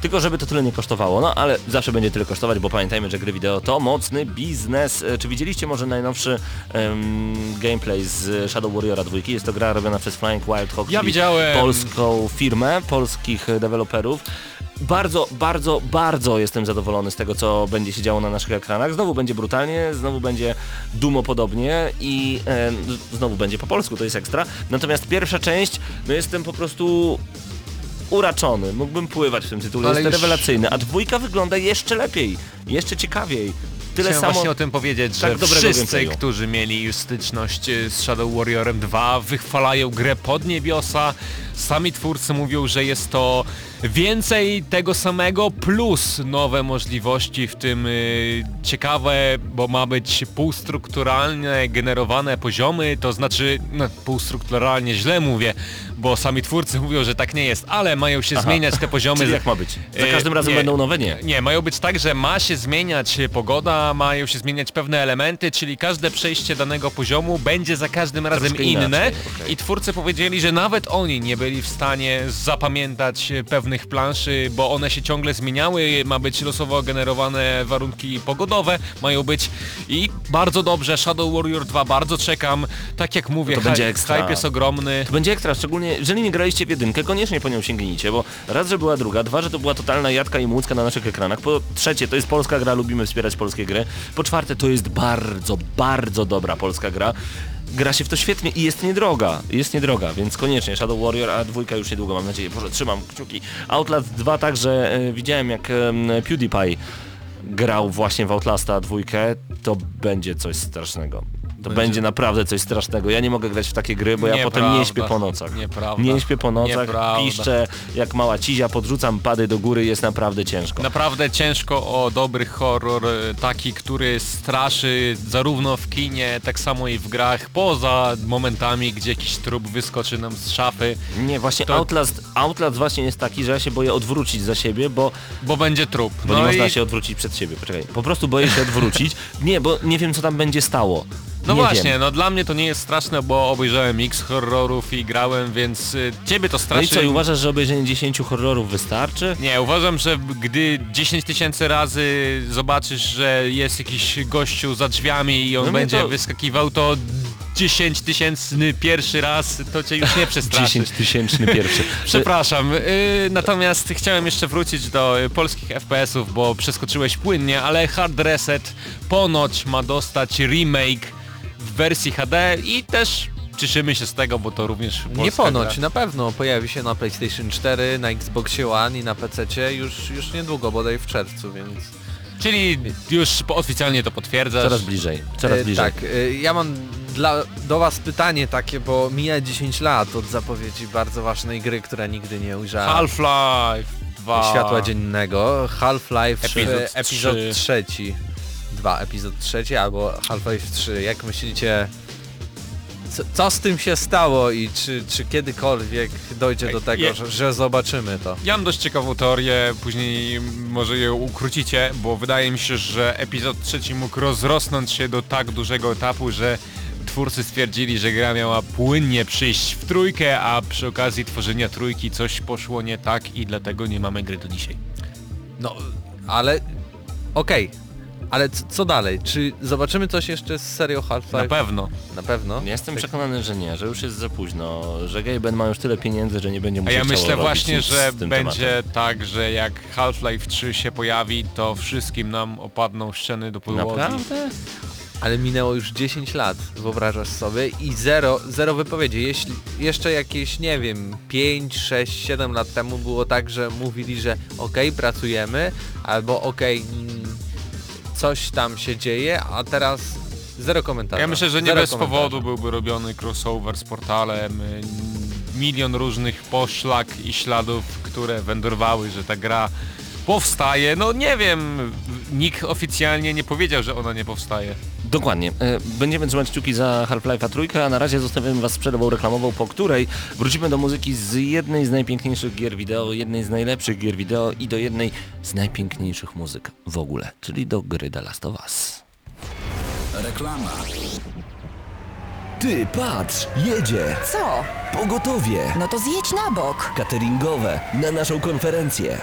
Tylko żeby to tyle nie kosztowało, no ale zawsze będzie tyle kosztować, bo pamiętajmy, że gry wideo to mocny biznes. Czy widzieliście może najnowszy um, gameplay z Shadow Warriora dwa? Jest to gra robiona przez Flying Wild Hog, ja widziałem, polską firmę, polskich deweloperów. Bardzo, bardzo, bardzo jestem zadowolony z tego, co będzie się działo na naszych ekranach. Znowu będzie brutalnie, znowu będzie Dumo podobnie i e, znowu będzie po polsku, to jest ekstra. Natomiast pierwsza część, no jestem po prostu... uraczony, mógłbym pływać w tym tytule, ale jest już... rewelacyjny, a dwójka wygląda jeszcze lepiej, jeszcze ciekawiej. Tyle Chciałem samo... właśnie o tym powiedzieć, że tak wszyscy, którzy mieli już styczność z Shadow Warriorem dwa, wychwalają grę pod niebiosa. Sami twórcy mówią, że jest to więcej tego samego plus nowe możliwości, w tym yy, ciekawe, bo ma być półstrukturalnie generowane poziomy, to znaczy no, półstrukturalnie źle mówię, bo sami twórcy mówią, że tak nie jest, ale mają się Aha. zmieniać te poziomy. Czyli jak ma być? Za każdym razem nie, będą nowe? Nie. Nie, mają być tak, że ma się zmieniać pogoda, mają się zmieniać pewne elementy, czyli każde przejście danego poziomu będzie za każdym razem Troszkę inne inaczej, okay. I twórcy powiedzieli, że nawet oni nie byli w stanie zapamiętać pewnych planszy, bo one się ciągle zmieniały, ma być losowo generowane warunki pogodowe, mają być i bardzo dobrze, Shadow Warrior dwa bardzo czekam, tak jak mówię, no hype jest ogromny. To będzie ekstra, szczególnie jeżeli nie graliście w jedynkę, koniecznie po nią sięgnijcie, bo raz, że była druga, dwa, że to była totalna jadka i młódzka na naszych ekranach, po trzecie, to jest polska gra, lubimy wspierać polskie gry, po czwarte, to jest bardzo, bardzo dobra polska gra. Gra się w to świetnie i jest niedroga, jest niedroga, więc koniecznie Shadow Warrior, a dwójka już niedługo, mam nadzieję, Boże, trzymam kciuki. Outlast dwa także, e, widziałem jak e, PewDiePie grał właśnie w Outlasta dwójkę, to będzie coś strasznego. To będzie. będzie naprawdę coś strasznego. Ja nie mogę grać w takie gry, bo ja Nieprawda. potem nie śpię po nocach. Nieprawda. Nie śpię po nocach, Nieprawda. piszczę jak mała cizia, podrzucam pady do góry, jest naprawdę ciężko. Naprawdę ciężko o dobry horror, taki, który straszy zarówno w kinie, tak samo i w grach, poza momentami, gdzie jakiś trup wyskoczy nam z szafy. Nie, właśnie to... Outlast, Outlast właśnie jest taki, że ja się boję odwrócić za siebie, bo... Bo będzie trup. Bo no nie i... można się odwrócić przed siebie, poczekaj. Po prostu boję się odwrócić. Nie, bo nie wiem co tam będzie stało. No nie właśnie, wiem. no dla mnie to nie jest straszne, bo obejrzałem X horrorów i grałem, więc y, ciebie to straszy. No i co, i uważasz, że obejrzenie dziesięciu horrorów wystarczy? Nie, uważam, że gdy dziesięć tysięcy razy zobaczysz, że jest jakiś gościu za drzwiami i on no będzie to... wyskakiwał, to dziesięć tysięczny pierwszy raz, to cię już nie przestraszy. dziesięć tysięczny pierwszy. Przepraszam. Yy, natomiast chciałem jeszcze wrócić do polskich F P S ów, bo przeskoczyłeś płynnie, ale Hard Reset ponoć ma dostać remake w wersji H D i też cieszymy się z tego, bo to również polska Nie ponoć, gra. na pewno pojawi się na PlayStation cztery, na Xboxie One i na P C-cie już, już niedługo, bodaj w czerwcu, więc... Czyli już oficjalnie to potwierdzasz. Coraz bliżej, coraz bliżej. E, tak, e, ja mam dla, do was pytanie takie, bo mija dziesięć lat od zapowiedzi bardzo ważnej gry, która nigdy nie ujrzała. Half-Life dwa. Światła dziennego. Half-Life epizod trzeci. dwa, epizod trzeci albo Half-Life trzy. Jak myślicie, co, co z tym się stało i czy, czy kiedykolwiek dojdzie do tego, Je... że, że zobaczymy to? Ja mam dość ciekawą teorię, później może ją ukrócicie, bo wydaje mi się, że epizod trzeci mógł rozrosnąć się do tak dużego etapu, że twórcy stwierdzili, że gra miała płynnie przyjść w trójkę, a przy okazji tworzenia trójki coś poszło nie tak i dlatego nie mamy gry do dzisiaj. No, ale... Okej. Okay. Ale co, co dalej? Czy zobaczymy coś jeszcze z serią Half-Life? Na pewno. Na pewno? Ja jestem przekonany, że nie, że już jest za późno, że Gaben ma już tyle pieniędzy, że nie będzie musiał. A ja myślę właśnie, że będzie tematem. tak, że jak Half-Life trzy się pojawi, to wszystkim nam opadną szczeny do podłogi. Naprawdę? Ale minęło już dziesięć lat, wyobrażasz sobie, i zero, zero wypowiedzi. Jeśli jeszcze jakieś, nie wiem, pięć, sześć, siedem lat temu było tak, że mówili, że okej, okay, pracujemy, albo okej... Okay, coś tam się dzieje, a teraz zero komentarzy. Ja myślę, że nie zero bez komentarza. powodu byłby robiony crossover z portalem, milion różnych poszlak i śladów, które wędrowały, że ta gra powstaje, no nie wiem, nikt oficjalnie nie powiedział, że ona nie powstaje. Dokładnie. Będziemy trzymać kciuki za Half-Life'a trójkę, a na razie zostawiamy Was z przerwą reklamową, po której wrócimy do muzyki z jednej z najpiękniejszych gier wideo, jednej z najlepszych gier wideo i do jednej z najpiękniejszych muzyk w ogóle, czyli do gry The Last of Us. Reklama. Ty, patrz, jedzie! Co? Pogotowie! No to zjedź na bok! Cateringowe, na naszą konferencję!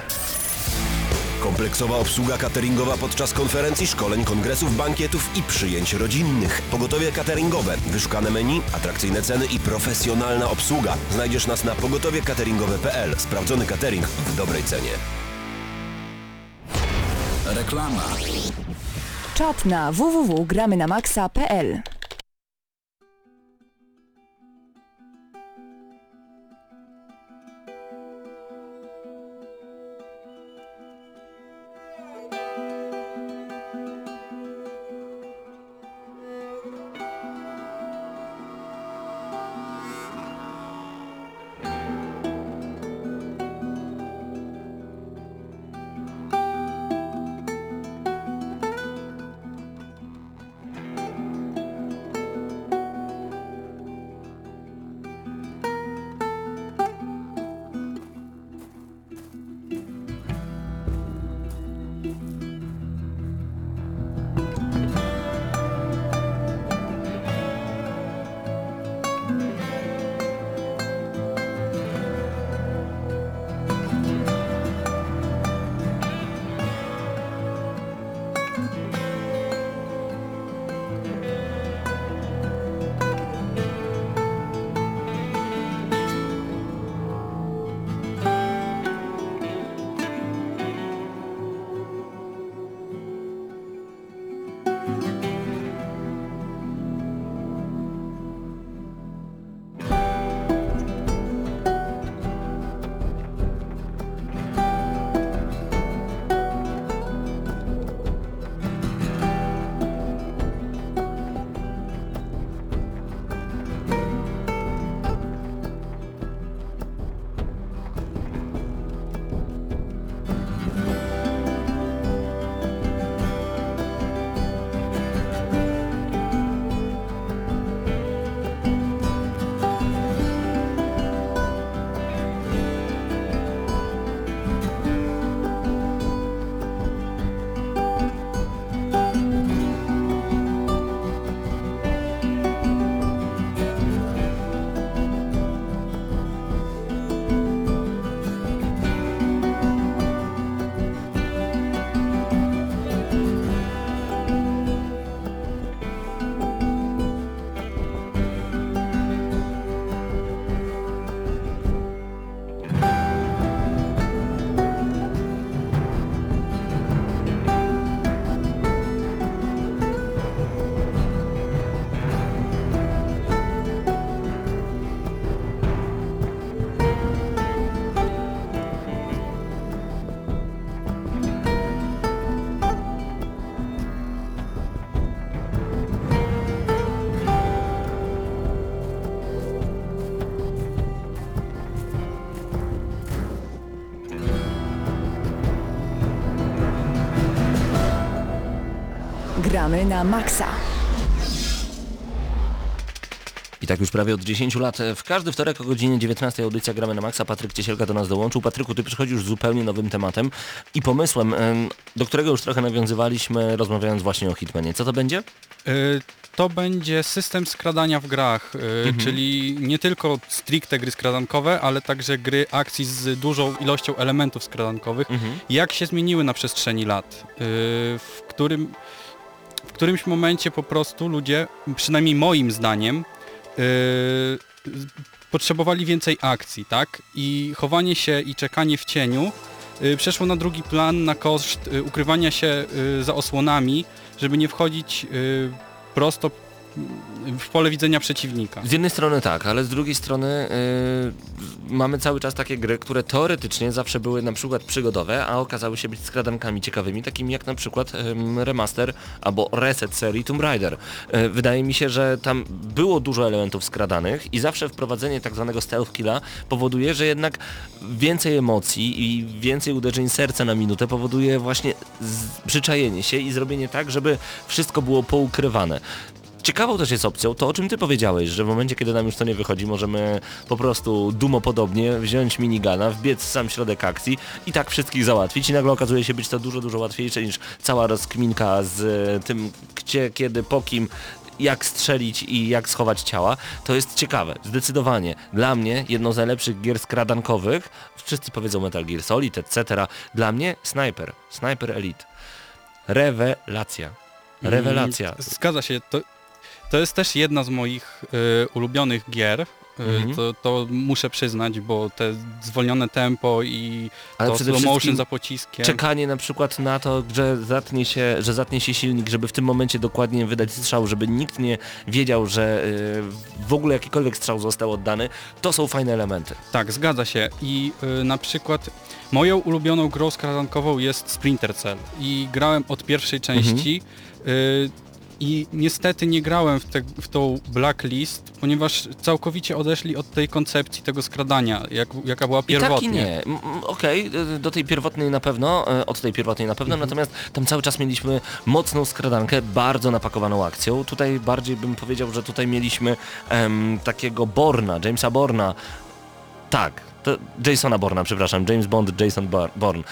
Kompleksowa obsługa cateringowa podczas konferencji, szkoleń, kongresów, bankietów i przyjęć rodzinnych. Pogotowie cateringowe, wyszukane menu, atrakcyjne ceny i profesjonalna obsługa. Znajdziesz nas na pogotowie cateringowe kropka p l. Sprawdzony catering w dobrej cenie. Reklama. Czat na w w w kropka gramy na maksa kropka p l. Gramy na maksa. I tak już prawie od dziesięciu lat. W każdy wtorek o godzinie dziewiętnastej audycja Gramy na maksa. Patryk Ciesielka do nas dołączył. Patryku, ty przychodzisz z zupełnie nowym tematem i pomysłem, do którego już trochę nawiązywaliśmy, rozmawiając właśnie o Hitmanie. Co to będzie? Y- To będzie system skradania w grach, mhm. czyli nie tylko stricte gry skradankowe, ale także gry akcji z dużą ilością elementów skradankowych, mhm. jak się zmieniły na przestrzeni lat, w którym, w którymś momencie po prostu ludzie, przynajmniej moim zdaniem, potrzebowali więcej akcji, tak? I chowanie się i czekanie w cieniu przeszło na drugi plan na koszt ukrywania się za osłonami, żeby nie wchodzić prosto w pole widzenia przeciwnika. Z jednej strony tak, ale z drugiej strony yy, mamy cały czas takie gry, które teoretycznie zawsze były na przykład przygodowe, a okazały się być skradankami ciekawymi, takimi jak na przykład yy, remaster albo reset serii Tomb Raider. Yy, wydaje mi się, że tam było dużo elementów skradanych i zawsze wprowadzenie tak zwanego stealth killa powoduje, że jednak więcej emocji i więcej uderzeń serca na minutę powoduje właśnie przyczajenie się i zrobienie tak, żeby wszystko było poukrywane. Ciekawą też jest opcją to, o czym ty powiedziałeś, że w momencie, kiedy nam już to nie wychodzi, możemy po prostu dumopodobnie wziąć minigana, wbiec w sam środek akcji i tak wszystkich załatwić i nagle okazuje się być to dużo, dużo łatwiejsze niż cała rozkminka z tym, gdzie, kiedy, po kim, jak strzelić i jak schować ciała. To jest ciekawe, zdecydowanie. Dla mnie jedną z najlepszych gier skradankowych, wszyscy powiedzą Metal Gear Solid, et cetera. Dla mnie Sniper, Sniper Elite. Rewelacja. Rewelacja. Zgadza się, to... To jest też jedna z moich y, ulubionych gier, mhm. to, to muszę przyznać, bo te zwolnione tempo i ale to slow motion za pociskiem. Czekanie na przykład na to, że zatnie się, że zatnie się silnik, żeby w tym momencie dokładnie wydać strzał, żeby nikt nie wiedział, że y, w ogóle jakikolwiek strzał został oddany, to są fajne elementy. Tak, zgadza się. I y, na przykład moją ulubioną grą skradankową jest Splinter Cell i grałem od pierwszej części. Mhm. Y, I niestety nie grałem w, te, w tą Blacklist, ponieważ całkowicie odeszli od tej koncepcji tego skradania, jak, jaka była pierwotnie. I tak i nie. Okej, okay, do tej pierwotnej na pewno, od tej pierwotnej na pewno, mhm. natomiast tam cały czas mieliśmy mocną skradankę, bardzo napakowaną akcją. Tutaj bardziej bym powiedział, że tutaj mieliśmy em, takiego Borna, Jamesa Borna. Tak. Jasona Borna, przepraszam, James Bond, Jason Bourne.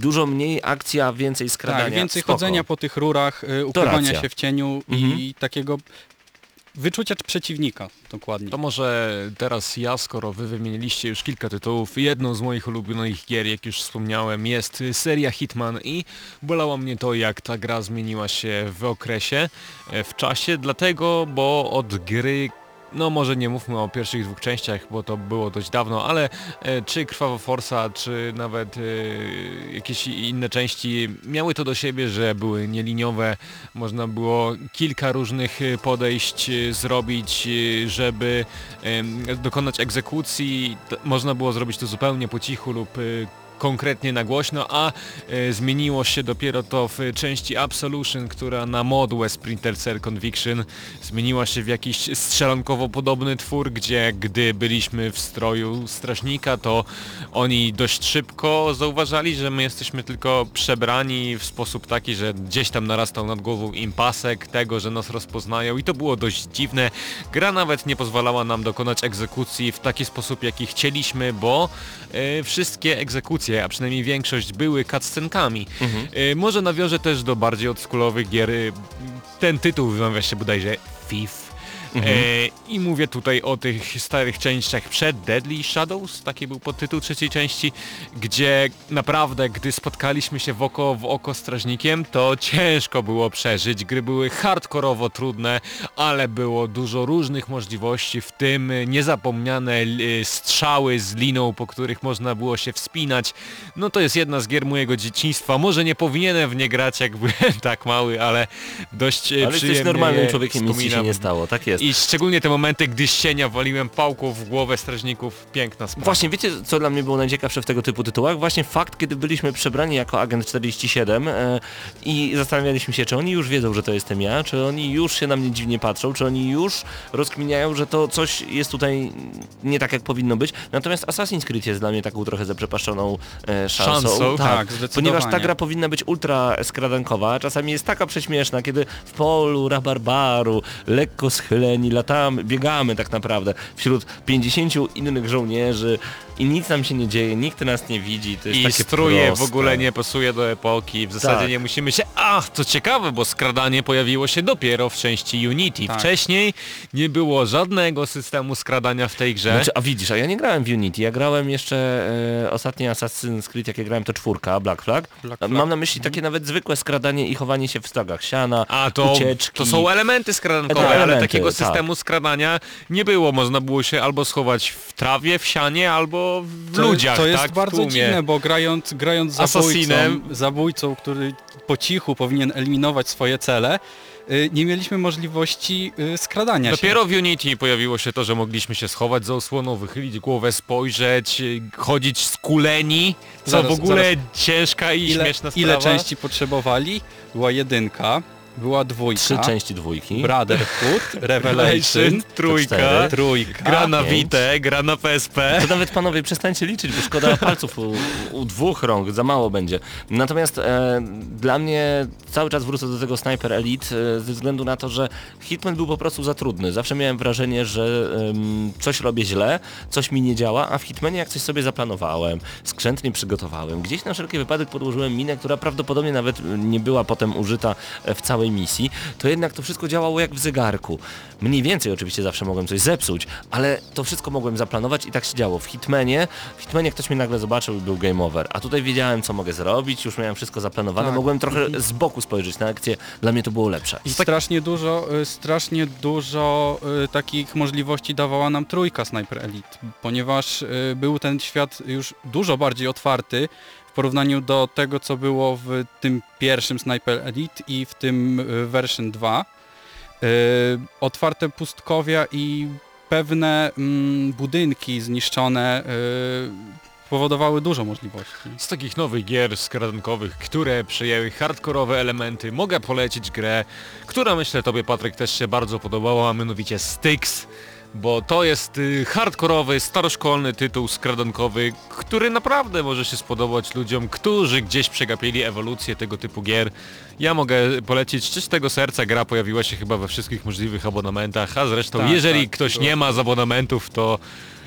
Dużo mniej akcji, a więcej skradania. Tak, więcej Spoko. chodzenia po tych rurach, y, ukrywania się w cieniu mhm. i takiego wyczucia przeciwnika, dokładnie. To może teraz ja, skoro wy wymieniliście już kilka tytułów, jedną z moich ulubionych gier, jak już wspomniałem, jest seria Hitman i bolało mnie to, jak ta gra zmieniła się w okresie, w czasie, dlatego, bo od gry... No może nie mówmy o pierwszych dwóch częściach, bo to było dość dawno, ale e, czy Krwawa Forsa, czy nawet e, jakieś inne części miały to do siebie, że były nieliniowe, można było kilka różnych podejść e, zrobić, e, żeby e, dokonać egzekucji, T- można było zrobić to zupełnie po cichu lub e, konkretnie na głośno, a y, zmieniło się dopiero to w części Absolution, która na modłę Splinter Cell Conviction zmieniła się w jakiś strzelankowo podobny twór, gdzie gdy byliśmy w stroju strażnika, to oni dość szybko zauważali, że my jesteśmy tylko przebrani w sposób taki, że gdzieś tam narastał nad głową im pasek tego, że nas rozpoznają i to było dość dziwne. Gra nawet nie pozwalała nam dokonać egzekucji w taki sposób, jaki chcieliśmy, bo y, wszystkie egzekucje, a przynajmniej większość, były cutscenkami. Mhm. Y, może nawiążę też do bardziej oldschoolowych gier. Ten tytuł wymawia się bodajże F I F. Mhm. Y, I mówię tutaj o tych starych częściach przed Deadly Shadows, taki był podtytuł trzeciej części, gdzie naprawdę, gdy spotkaliśmy się w oko w oko strażnikiem, to ciężko było przeżyć. Gry były hardkorowo trudne, ale było dużo różnych możliwości, w tym niezapomniane strzały z liną, po których można było się wspinać. No to jest jedna z gier mojego dzieciństwa. Może nie powinienem w nie grać, jak byłem tak mały, ale dość ale przyjemnie. Ale jesteś normalnym człowiekiem, nic się nie stało, tak jest. I szczególnie te momenty, gdy sienia waliłem pałką w głowę strażników, piękna sprawa. Właśnie, wiecie co dla mnie było najciekawsze w tego typu tytułach? Właśnie fakt, kiedy byliśmy przebrani jako agent czterdzieści siedem e, i zastanawialiśmy się, czy oni już wiedzą, że to jestem ja, czy oni już się na mnie dziwnie patrzą, czy oni już rozkminiają, że to coś jest tutaj nie tak, jak powinno być. Natomiast Assassin's Creed jest dla mnie taką trochę zaprzepaszczoną e, szansą. szansą tak, tak ponieważ ta gra powinna być ultra skradankowa, czasami jest taka prześmieszna, kiedy w polu rabarbaru, lekko schylenia, i latamy, biegamy tak naprawdę wśród pięćdziesięciu innych żołnierzy i nic nam się nie dzieje, nikt nas nie widzi. To jest I takie struje proste. W ogóle nie pasuje do epoki, w zasadzie tak. nie musimy się... Ach, co ciekawe, bo skradanie pojawiło się dopiero w części Unity. Tak. Wcześniej nie było żadnego systemu skradania w tej grze. Znaczy, a widzisz, a ja nie grałem w Unity, ja grałem jeszcze e, ostatni Assassin's Creed, jakie grałem, to czwórka, Black Flag. Black Flag. Mam na myśli takie mhm. nawet zwykłe skradanie i chowanie się w stagach siana, a to, ucieczki. To są elementy skradankowe, to elementy, ale takiego systemu tak. skradania nie było. Można było się albo schować w trawie, w sianie, albo tylko w to, ludziach, to jest tak, bardzo dziwne, bo grając, grając zabójcą, zabójcą, który po cichu powinien eliminować swoje cele, nie mieliśmy możliwości skradania się. Dopiero w Unity pojawiło się to, że mogliśmy się schować za osłoną, wychylić głowę, spojrzeć, chodzić skuleni, co zaraz, w ogóle zaraz. ciężka i ile, śmieszna sprawa. Ile części potrzebowali? Była jedynka, była dwójka. Trzy części dwójki. Brotherhood, Revelation, trójka, trójka, gra na Vite, gra na P S P. To nawet panowie przestańcie liczyć, bo szkoda palców u, u dwóch rąk, za mało będzie. Natomiast e, dla mnie cały czas wrócę do tego Sniper Elite e, ze względu na to, że Hitman był po prostu za trudny. Zawsze miałem wrażenie, że e, coś robię źle, coś mi nie działa, a w Hitmanie jak coś sobie zaplanowałem, skrzętnie przygotowałem, gdzieś na wszelki wypadek podłożyłem minę, która prawdopodobnie nawet nie była potem użyta w całej misji, to jednak to wszystko działało jak w zegarku. Mniej więcej oczywiście zawsze mogłem coś zepsuć, ale to wszystko mogłem zaplanować i tak się działo. W Hitmanie, w Hitmanie ktoś mnie nagle zobaczył i był game over, a tutaj wiedziałem, co mogę zrobić, już miałem wszystko zaplanowane, tak. Mogłem trochę z boku spojrzeć na akcję, dla mnie to było lepsze. I strasznie dużo, strasznie dużo takich możliwości dawała nam trójka Sniper Elite, ponieważ był ten świat już dużo bardziej otwarty, w porównaniu do tego, co było w tym pierwszym Sniper Elite i w tym version dwa. Yy, otwarte pustkowia i pewne mm, budynki zniszczone yy, powodowały dużo możliwości. Z takich nowych gier skradankowych, które przyjęły hardkorowe elementy, mogę polecić grę, która myślę tobie, Patryk, też się bardzo podobała, a mianowicie Styx. Bo to jest hardkorowy, staroszkolny tytuł skradankowy, który naprawdę może się spodobać ludziom, którzy gdzieś przegapili ewolucję tego typu gier. Ja mogę polecić z czystego serca, gra pojawiła się chyba we wszystkich możliwych abonamentach, a zresztą tak, jeżeli tak, ktoś to... nie ma z abonamentów, to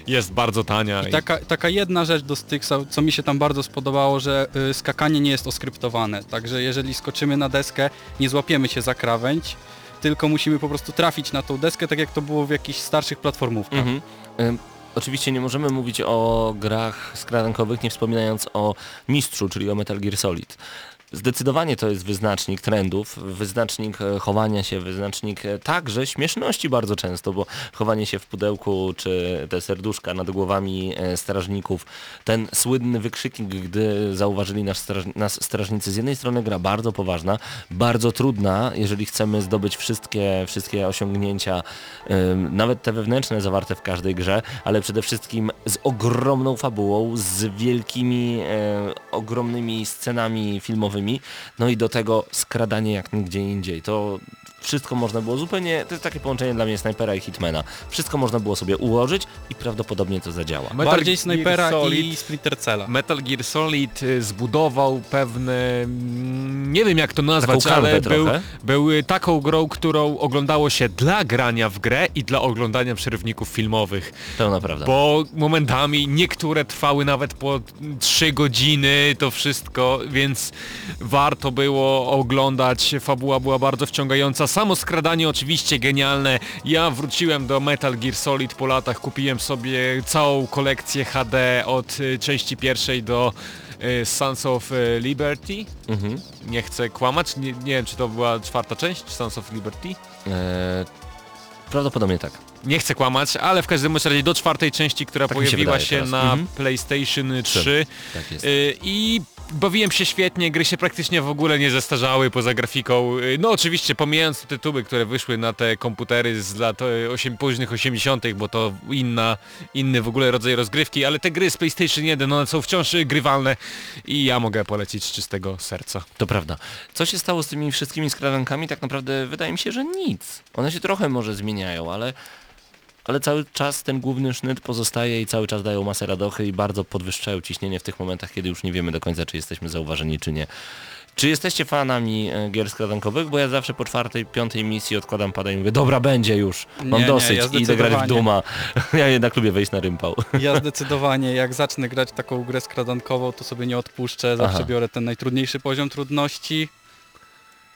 jest bardzo tania. I taka, taka jedna rzecz do Styxa, co mi się tam bardzo spodobało, że y, skakanie nie jest oskryptowane, także jeżeli skoczymy na deskę, nie złapiemy się za krawędź, tylko musimy po prostu trafić na tą deskę, tak jak to było w jakichś starszych platformówkach. Mhm. Ym, oczywiście nie możemy mówić o grach skradankowych, nie wspominając o Mistrzu, czyli o Metal Gear Solid. Zdecydowanie to jest wyznacznik trendów, wyznacznik chowania się, wyznacznik także śmieszności bardzo często, bo chowanie się w pudełku czy te serduszka nad głowami strażników, ten słynny wykrzyknik, gdy zauważyli nas, straż, nas strażnicy, z jednej strony gra bardzo poważna, bardzo trudna, jeżeli chcemy zdobyć wszystkie, wszystkie osiągnięcia, nawet te wewnętrzne zawarte w każdej grze, ale przede wszystkim z ogromną fabułą, z wielkimi, ogromnymi scenami filmowymi, no i do tego skradanie jak nigdzie indziej. To wszystko można było zupełnie, to jest takie połączenie dla mnie Snajpera i Hitmana. Wszystko można było sobie ułożyć i prawdopodobnie to zadziała. Metal Bardziej Snajpera i Splitter Cella. Metal Gear Solid zbudował pewne, nie wiem jak to nazwać, ale był, był taką grą, którą oglądało się dla grania w grę i dla oglądania przerywników filmowych. To naprawdę. Bo momentami niektóre trwały nawet po trzy godziny, to wszystko, więc warto było oglądać. Fabuła była bardzo wciągająca. Samo skradanie oczywiście genialne. Ja wróciłem do Metal Gear Solid po latach, kupiłem sobie całą kolekcję H D od części pierwszej do y, Sons of Liberty. Mhm. Nie chcę kłamać, nie, nie wiem czy to była czwarta część, Sons of Liberty. Eee, prawdopodobnie tak. Nie chcę kłamać, ale w każdym razie do czwartej części, która tak pojawiła się, się na mhm. PlayStation trzy. Tak jest. Y, i bawiłem się świetnie, gry się praktycznie w ogóle nie zestarzały poza grafiką. No oczywiście pomijając tytuły, które wyszły na te komputery z lat osiem, późnych osiemdziesiątych, bo to inna, inny w ogóle rodzaj rozgrywki, ale te gry z PlayStation jeden, one są wciąż grywalne i ja mogę polecić z czystego serca. To prawda. Co się stało z tymi wszystkimi skradankami? Tak naprawdę wydaje mi się, że nic. One się trochę może zmieniają, ale... ale cały czas ten główny sznyt pozostaje i cały czas dają masę radochy i bardzo podwyższają ciśnienie w tych momentach, kiedy już nie wiemy do końca, czy jesteśmy zauważeni, czy nie. Czy jesteście fanami gier skradankowych? Bo ja zawsze po czwartej, piątej misji odkładam pada i mówię, dobra, będzie już, mam nie, dosyć nie, ja i idę grać w Dooma. Ja jednak lubię wejść na rympał. Ja zdecydowanie, jak zacznę grać taką grę skradankową, to sobie nie odpuszczę, zawsze Aha. biorę ten najtrudniejszy poziom trudności.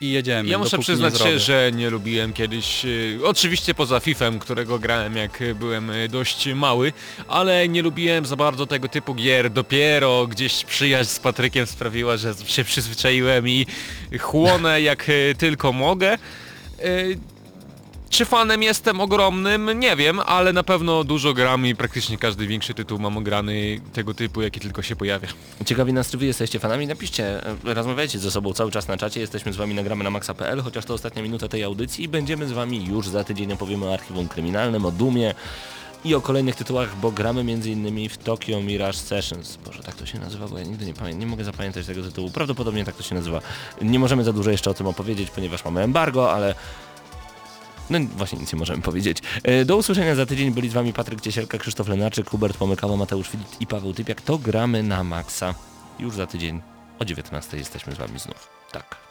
I jedziemy. Ja muszę przyznać się, że nie lubiłem kiedyś, y, oczywiście poza Fifem, którego grałem jak byłem dość mały, ale nie lubiłem za bardzo tego typu gier. Dopiero gdzieś przyjaźń z Patrykiem sprawiła, że się przyzwyczaiłem i chłonę jak tylko mogę. Y, Czy fanem jestem ogromnym? Nie wiem, ale na pewno dużo gram i praktycznie każdy większy tytuł mam ograny tego typu, jaki tylko się pojawia. Ciekawi nas, czy wy jesteście fanami? Napiszcie, rozmawiajcie ze sobą cały czas na czacie, jesteśmy z wami na gramy na maxa kropka p l, chociaż to ostatnia minuta tej audycji i będziemy z wami już za tydzień, opowiemy o Archiwum Kryminalnym, o Doomie i o kolejnych tytułach, bo gramy m.in. w Tokyo Mirage Sessions. Boże, tak to się nazywa, bo ja nigdy nie pamiętam, nie mogę zapamiętać tego tytułu. Prawdopodobnie tak to się nazywa. Nie możemy za dużo jeszcze o tym opowiedzieć, ponieważ mamy embargo, ale... No właśnie nic nie możemy powiedzieć. Do usłyszenia za tydzień. Byli z wami Patryk Ciesielka, Krzysztof Lenarczyk, Hubert Pomykała, Mateusz Widut i Paweł Typiak. To gramy na maksa. Już za tydzień o dziewiętnastej jesteśmy z wami znów. Tak.